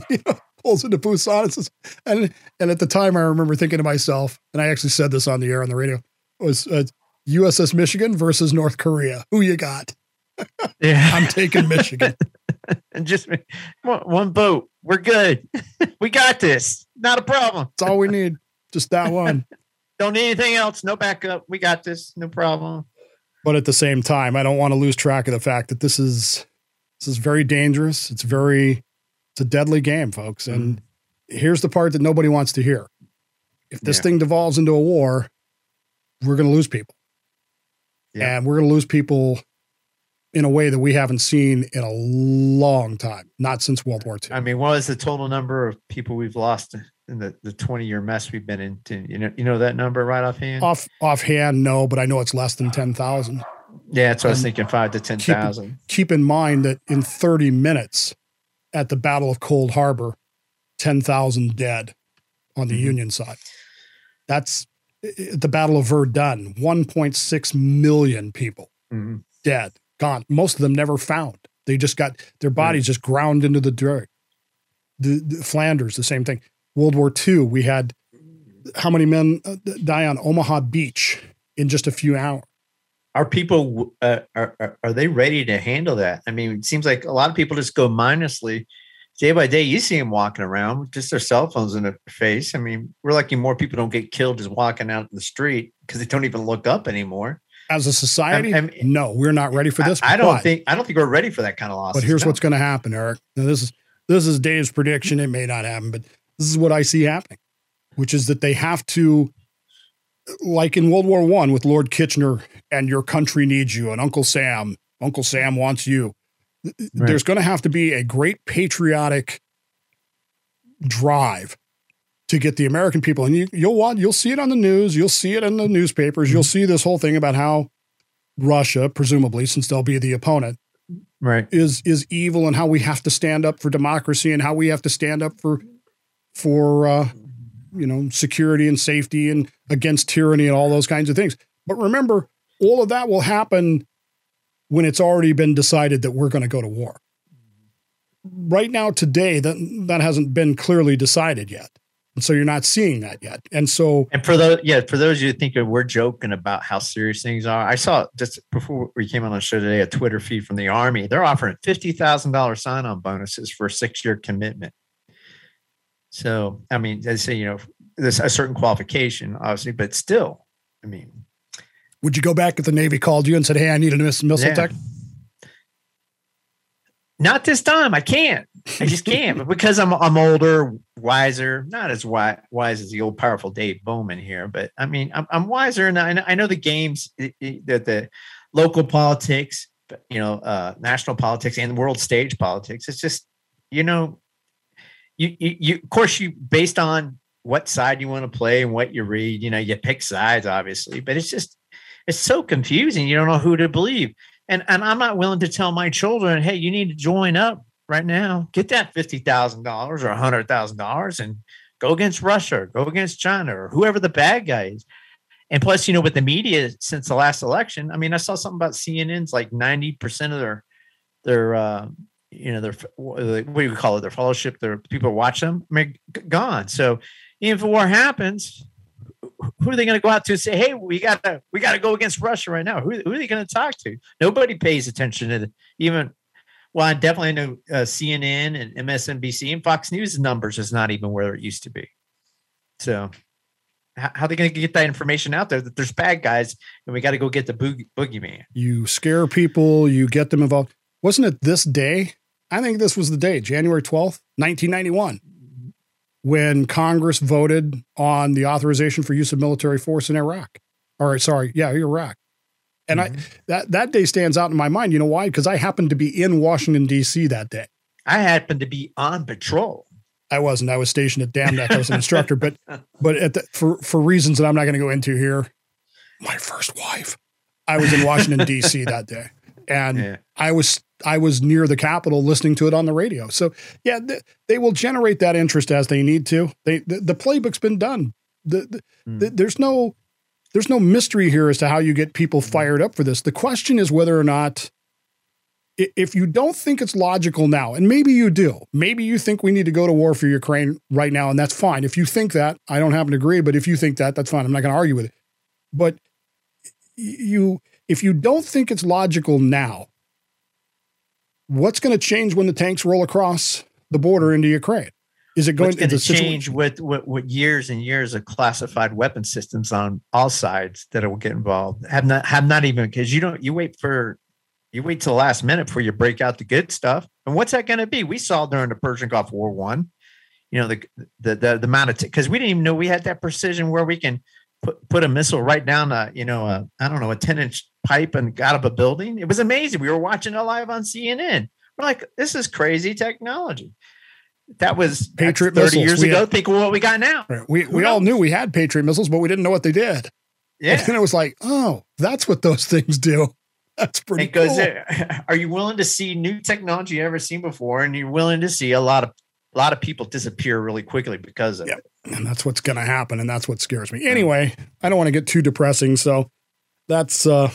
You know, pulls into Busan and, says, and and at the time I remember thinking to myself, and I actually said this on the air on the radio, was uh, U S S Michigan versus North Korea. Who you got? Yeah, I'm taking Michigan. And just one, one boat. We're good. We got this. Not a problem. It's all we need. Just that one. Don't need anything else. No backup. We got this. No problem. But at the same time, I don't want to lose track of the fact that this is this is very dangerous. It's very. It's a deadly game, folks. And mm. here's the part that nobody wants to hear. If this yeah. thing devolves into a war, we're going to lose people. Yeah. And we're going to lose people in a way that we haven't seen in a long time, not since World War Two. I mean, what is the total number of people we've lost in the, the twenty-year mess we've been into? You know, you know that number right offhand? Off, offhand, no, but I know it's less than ten thousand. Yeah, that's what and I was thinking, five to ten thousand. Keep, keep in mind that in thirty minutes... at the Battle of Cold Harbor, ten thousand dead on the mm-hmm. Union side. That's the Battle of Verdun, one point six million people mm-hmm. dead, gone. Most of them never found. They just got, their bodies mm-hmm. just ground into the dirt. The, the Flanders, the same thing. World War Two, we had how many men die on Omaha Beach in just a few hours? Are people, uh, are, are are they ready to handle that? I mean, it seems like a lot of people just go mindlessly day by day. You see them walking around with just their cell phones in their face. I mean, we're lucky more people don't get killed just walking out in the street because they don't even look up anymore. As a society, I, I mean, no, we're not ready for this. I, I don't but, think I don't think we're ready for that kind of loss. But here's no. what's going to happen, Eric. Now, this is this is Dave's prediction. It may not happen, but this is what I see happening, which is that they have to. Like in World War One with Lord Kitchener and your country needs you and Uncle Sam, Uncle Sam wants you. Right. There's going to have to be a great patriotic drive to get the American people. And you, you'll want, you'll see it on the news. You'll see it in the newspapers. Mm-hmm. You'll see this whole thing about how Russia, presumably, since they'll be the opponent, right, is, is evil and how we have to stand up for democracy and how we have to stand up for, for, uh, you know, security and safety and against tyranny and all those kinds of things. But remember, all of that will happen when it's already been decided that we're going to go to war. Right now, today, that that hasn't been clearly decided yet. And so you're not seeing that yet. And so, and for those, yeah, for those of you who think we're joking about how serious things are, I saw just before we came on the show today, a Twitter feed from the Army. They're offering fifty thousand dollars sign-on bonuses for a six-year commitment. So, I mean, they say, you know, there's a certain qualification, obviously, but still, I mean. Would you go back if the Navy called you and said, hey, I need a miss- missile yeah. tech? Not this time. I can't. I just can't. But because I'm I'm older, wiser, not as wi- wise as the old powerful Dave Bowman here, but I mean, I'm, I'm wiser. And I, I know the games that the local politics, you know, uh, national politics and world stage politics, it's just, you know, You, you, you, of course, you based on what side you want to play and what you read, you know, you pick sides, obviously, but it's just, it's so confusing. You don't know who to believe. And and I'm not willing to tell my children, hey, you need to join up right now, get that fifty thousand dollars or a hundred thousand dollars and Go against Russia, or go against China, or whoever the bad guy is. And plus, you know, with the media since the last election, I mean, I saw something about C N N's like ninety percent of their, their, uh, you know, their, what do you call it? Their followership, their people watch them, I mean, gone. So even if a war happens, who are they going to go out to and say, hey, we got to, we got to go against Russia right now. Who, who are they going to talk to? Nobody pays attention to the, even, well, I definitely know uh, C N N and M S N B C and Fox News numbers is not even where it used to be. So how, how are they going to get that information out there that there's bad guys and we got to go get the boogie, boogeyman? You scare people, you get them involved. Wasn't it this day? I think this was the day, January twelfth, nineteen ninety-one, when Congress voted on the authorization for use of military force in Iraq. All right, sorry. Yeah, Iraq. And mm-hmm. I that, that day stands out in my mind. You know why? Because I happened to be in Washington, D C that day. I happened to be on patrol. I wasn't. I was stationed at Damn Neck. I was an instructor, but but at the, for, for reasons that I'm not going to go into here, my first wife, I was in Washington, D C that day. And yeah. I was I was near the Capitol listening to it on the radio. So, yeah, th- they will generate that interest as they need to. They The, the playbook's been done. The, the, mm. the, there's no... There's no mystery here as to how you get people fired up for this. The question is whether or not, if you don't think it's logical now, and maybe you do, maybe you think we need to go to war for Ukraine right now, and that's fine. If you think that, I don't happen to agree, but if you think that, that's fine. I'm not going to argue with it. But you, if you don't think it's logical now, what's going to change when the tanks roll across the border into Ukraine? Is it going to situ- change with, with, with years and years of classified weapon systems on all sides that will get involved? Have not have not even because you don't you wait for you wait till the last minute before you break out the good stuff. And what's that going to be? We saw during the Persian Gulf War One, you know, the the the, the amount of because t- we didn't even know we had that precision where we can put, put a missile right down a you know a, I don't know a ten inch pipe and out of a building. It was amazing. We were watching it live on C N N. We're like, this is crazy technology. That was Patriot thirty missiles. years we ago. Had, think of what we got now. Right. We Who we knows? all knew we had Patriot missiles, but we didn't know what they did. Yeah, and then it was like, oh, that's what those things do. That's pretty it cool. Goes there. Are you willing to see new technology you've ever seen before, and you're willing to see a lot of a lot of people disappear really quickly because of yep. it? And that's what's going to happen, and that's what scares me. Anyway, I don't want to get too depressing, so that's uh,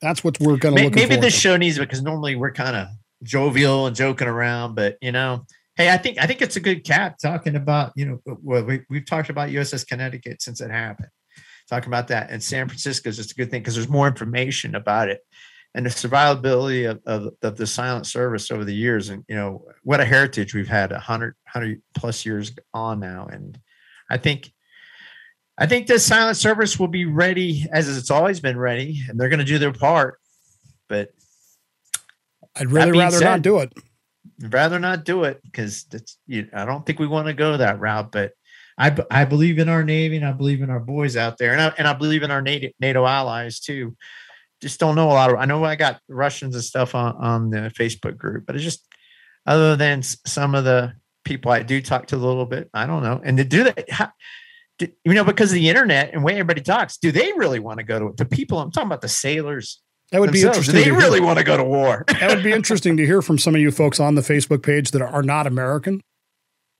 that's what we're going to look. Maybe this show needs because normally we're kind of jovial and joking around, but you know. Hey, I think I think it's a good cap talking about, you know, well, we, we've talked about U S S Connecticut since it happened. Talking about that. And San Francisco is just a good thing because there's more information about it and the survivability of, of, of the silent service over the years. And, you know, what a heritage we've had one hundred, one hundred plus years on now. And I think I think this silent service will be ready as it's always been ready. And they're going to do their part. But I'd really rather said, not do it. rather not do it because that's you know, I don't think we want to go that route, but I, I believe in our Navy and I believe in our boys out there. And I, and I believe in our NATO, NATO allies too. Just don't know a lot of, I know I got Russians and stuff on, on the Facebook group, but it's just, other than some of the people I do talk to a little bit, I don't know. And to do that, how, do, you know, because of the internet and way everybody talks, do they really want to go to it? The people I'm talking about, the sailors, That would themselves. be interesting. They really want to go to war. That would be interesting to hear from some of you folks on the Facebook page that are not American.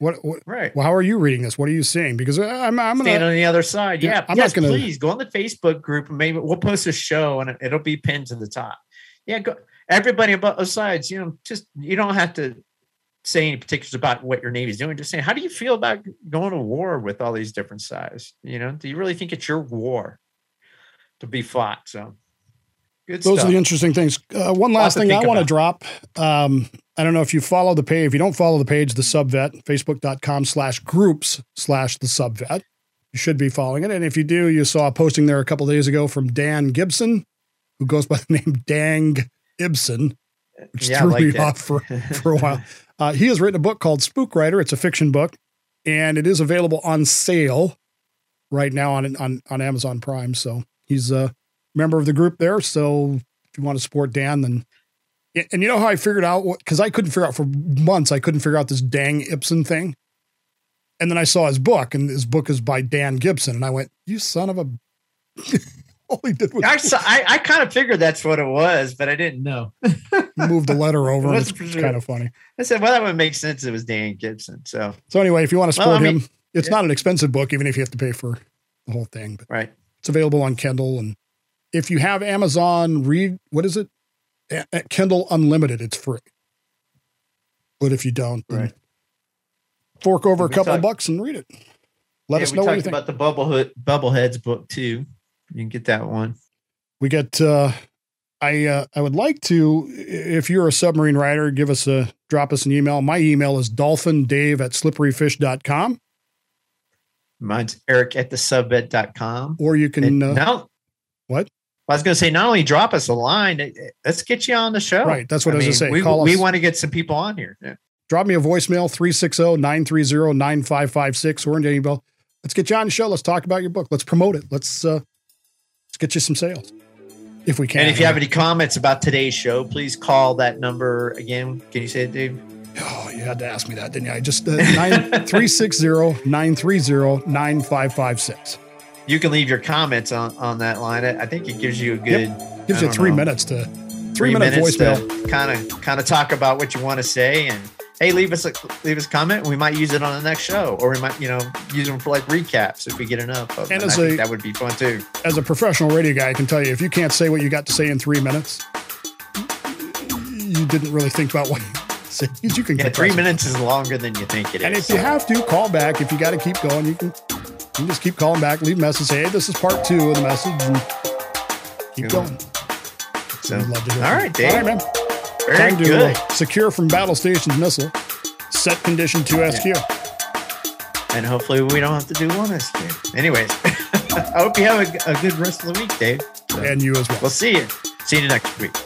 What, what right? Well, how are you reading this? What are you seeing? Because I'm, I'm gonna, stand on the other side. Yeah, yeah I'm yes, not gonna, please go on the Facebook group and maybe we'll post a show and it'll be pinned to the top. Yeah, go everybody on both sides. You know, just you don't have to say any particulars about what your Navy's doing. Just saying, how do you feel about going to war with all these different sides? You know, do you really think it's your war to be fought? So. Good Those stuff. are the interesting things. Uh, one last thing I want to drop. Um, I don't know if you follow the page. If you don't follow the page, the Subvet, facebook.com slash groups slash the Subvet. You should be following it. And if you do, you saw a posting there a couple of days ago from Dan Gibson, who goes by the name Dang Ibsen, which yeah, threw like me that. off for, for a while. Uh, he has written a book called Spook Writer. It's a fiction book, and it is available on sale right now on on, on Amazon Prime. So he's... Uh, member of the group there. So if you want to support Dan, then, and you know how I figured out what, cause I couldn't figure out for months, I couldn't figure out this Dang Ibsen thing. And then I saw his book and his book is by Dan Gibson. And I went, you son of a, all he did was I, saw, I, I kind of figured that's what it was, but I didn't know. Moved the letter over. It it's kind of funny. I said, well, that would make sense. It was Dan Gibson. So, so anyway, if you want to support well, I mean, him, It's yeah. not an expensive book, even if you have to pay for the whole thing. But right. It's available on Kindle. And if you have Amazon Read, what is it? At Kindle Unlimited, it's free. But if you don't, then right. fork over a couple talk, of bucks and read it. Let yeah, us know what you think. We talked about the Bubbleheads book, too. You can get that one. We got, uh, I uh, I would like to, if you're a submarine writer, give us a, drop us an email. My email is dolphin dave at slippery fish dot com. Mine's Eric at the subbed dot com. Or you can. And, uh, no. What? I was going to say, not only drop us a line, let's get you on the show. Right. That's what I, I was going to say. We, Call we us. want to get some people on here. Yeah. Drop me a voicemail, three six zero, nine three zero, nine five five six. Or any email. Let's get you on the show. Let's talk about your book. Let's promote it. Let's, uh, let's get you some sales if we can. And if you have any comments about today's show, please call that number again. Can you say it, Dave? Oh, you had to ask me that, didn't you? I just, uh, three six zero, nine three zero, nine five five six. You can leave your comments on, on that line. I think it gives you a good yep. gives you three know, minutes to three, three minute voicemail. Kind of kind of talk about what you want to say, and hey, leave us a, leave us a comment. We might use it on the next show, or we might you know use them for like recaps if we get enough of them. And, and as I a, think that would be fun too. As a professional radio guy, I can tell you if you can't say what you got to say in three minutes, you didn't really think about what. You can yeah, three minutes is longer than you think it is. And if so. you have to call back, if you got to keep going, you can. You just keep calling back, leave a message, say, hey, this is part two of the message, and keep cool. going. So, love to do all right, Dave. All right, man. Very Time good. To, uh, secure from battle stations missile, set condition two S Q. Yeah. And hopefully we don't have to do one S Q. Anyways, I hope you have a, a good rest of the week, Dave. So, and you as well. We'll see you. See you next week.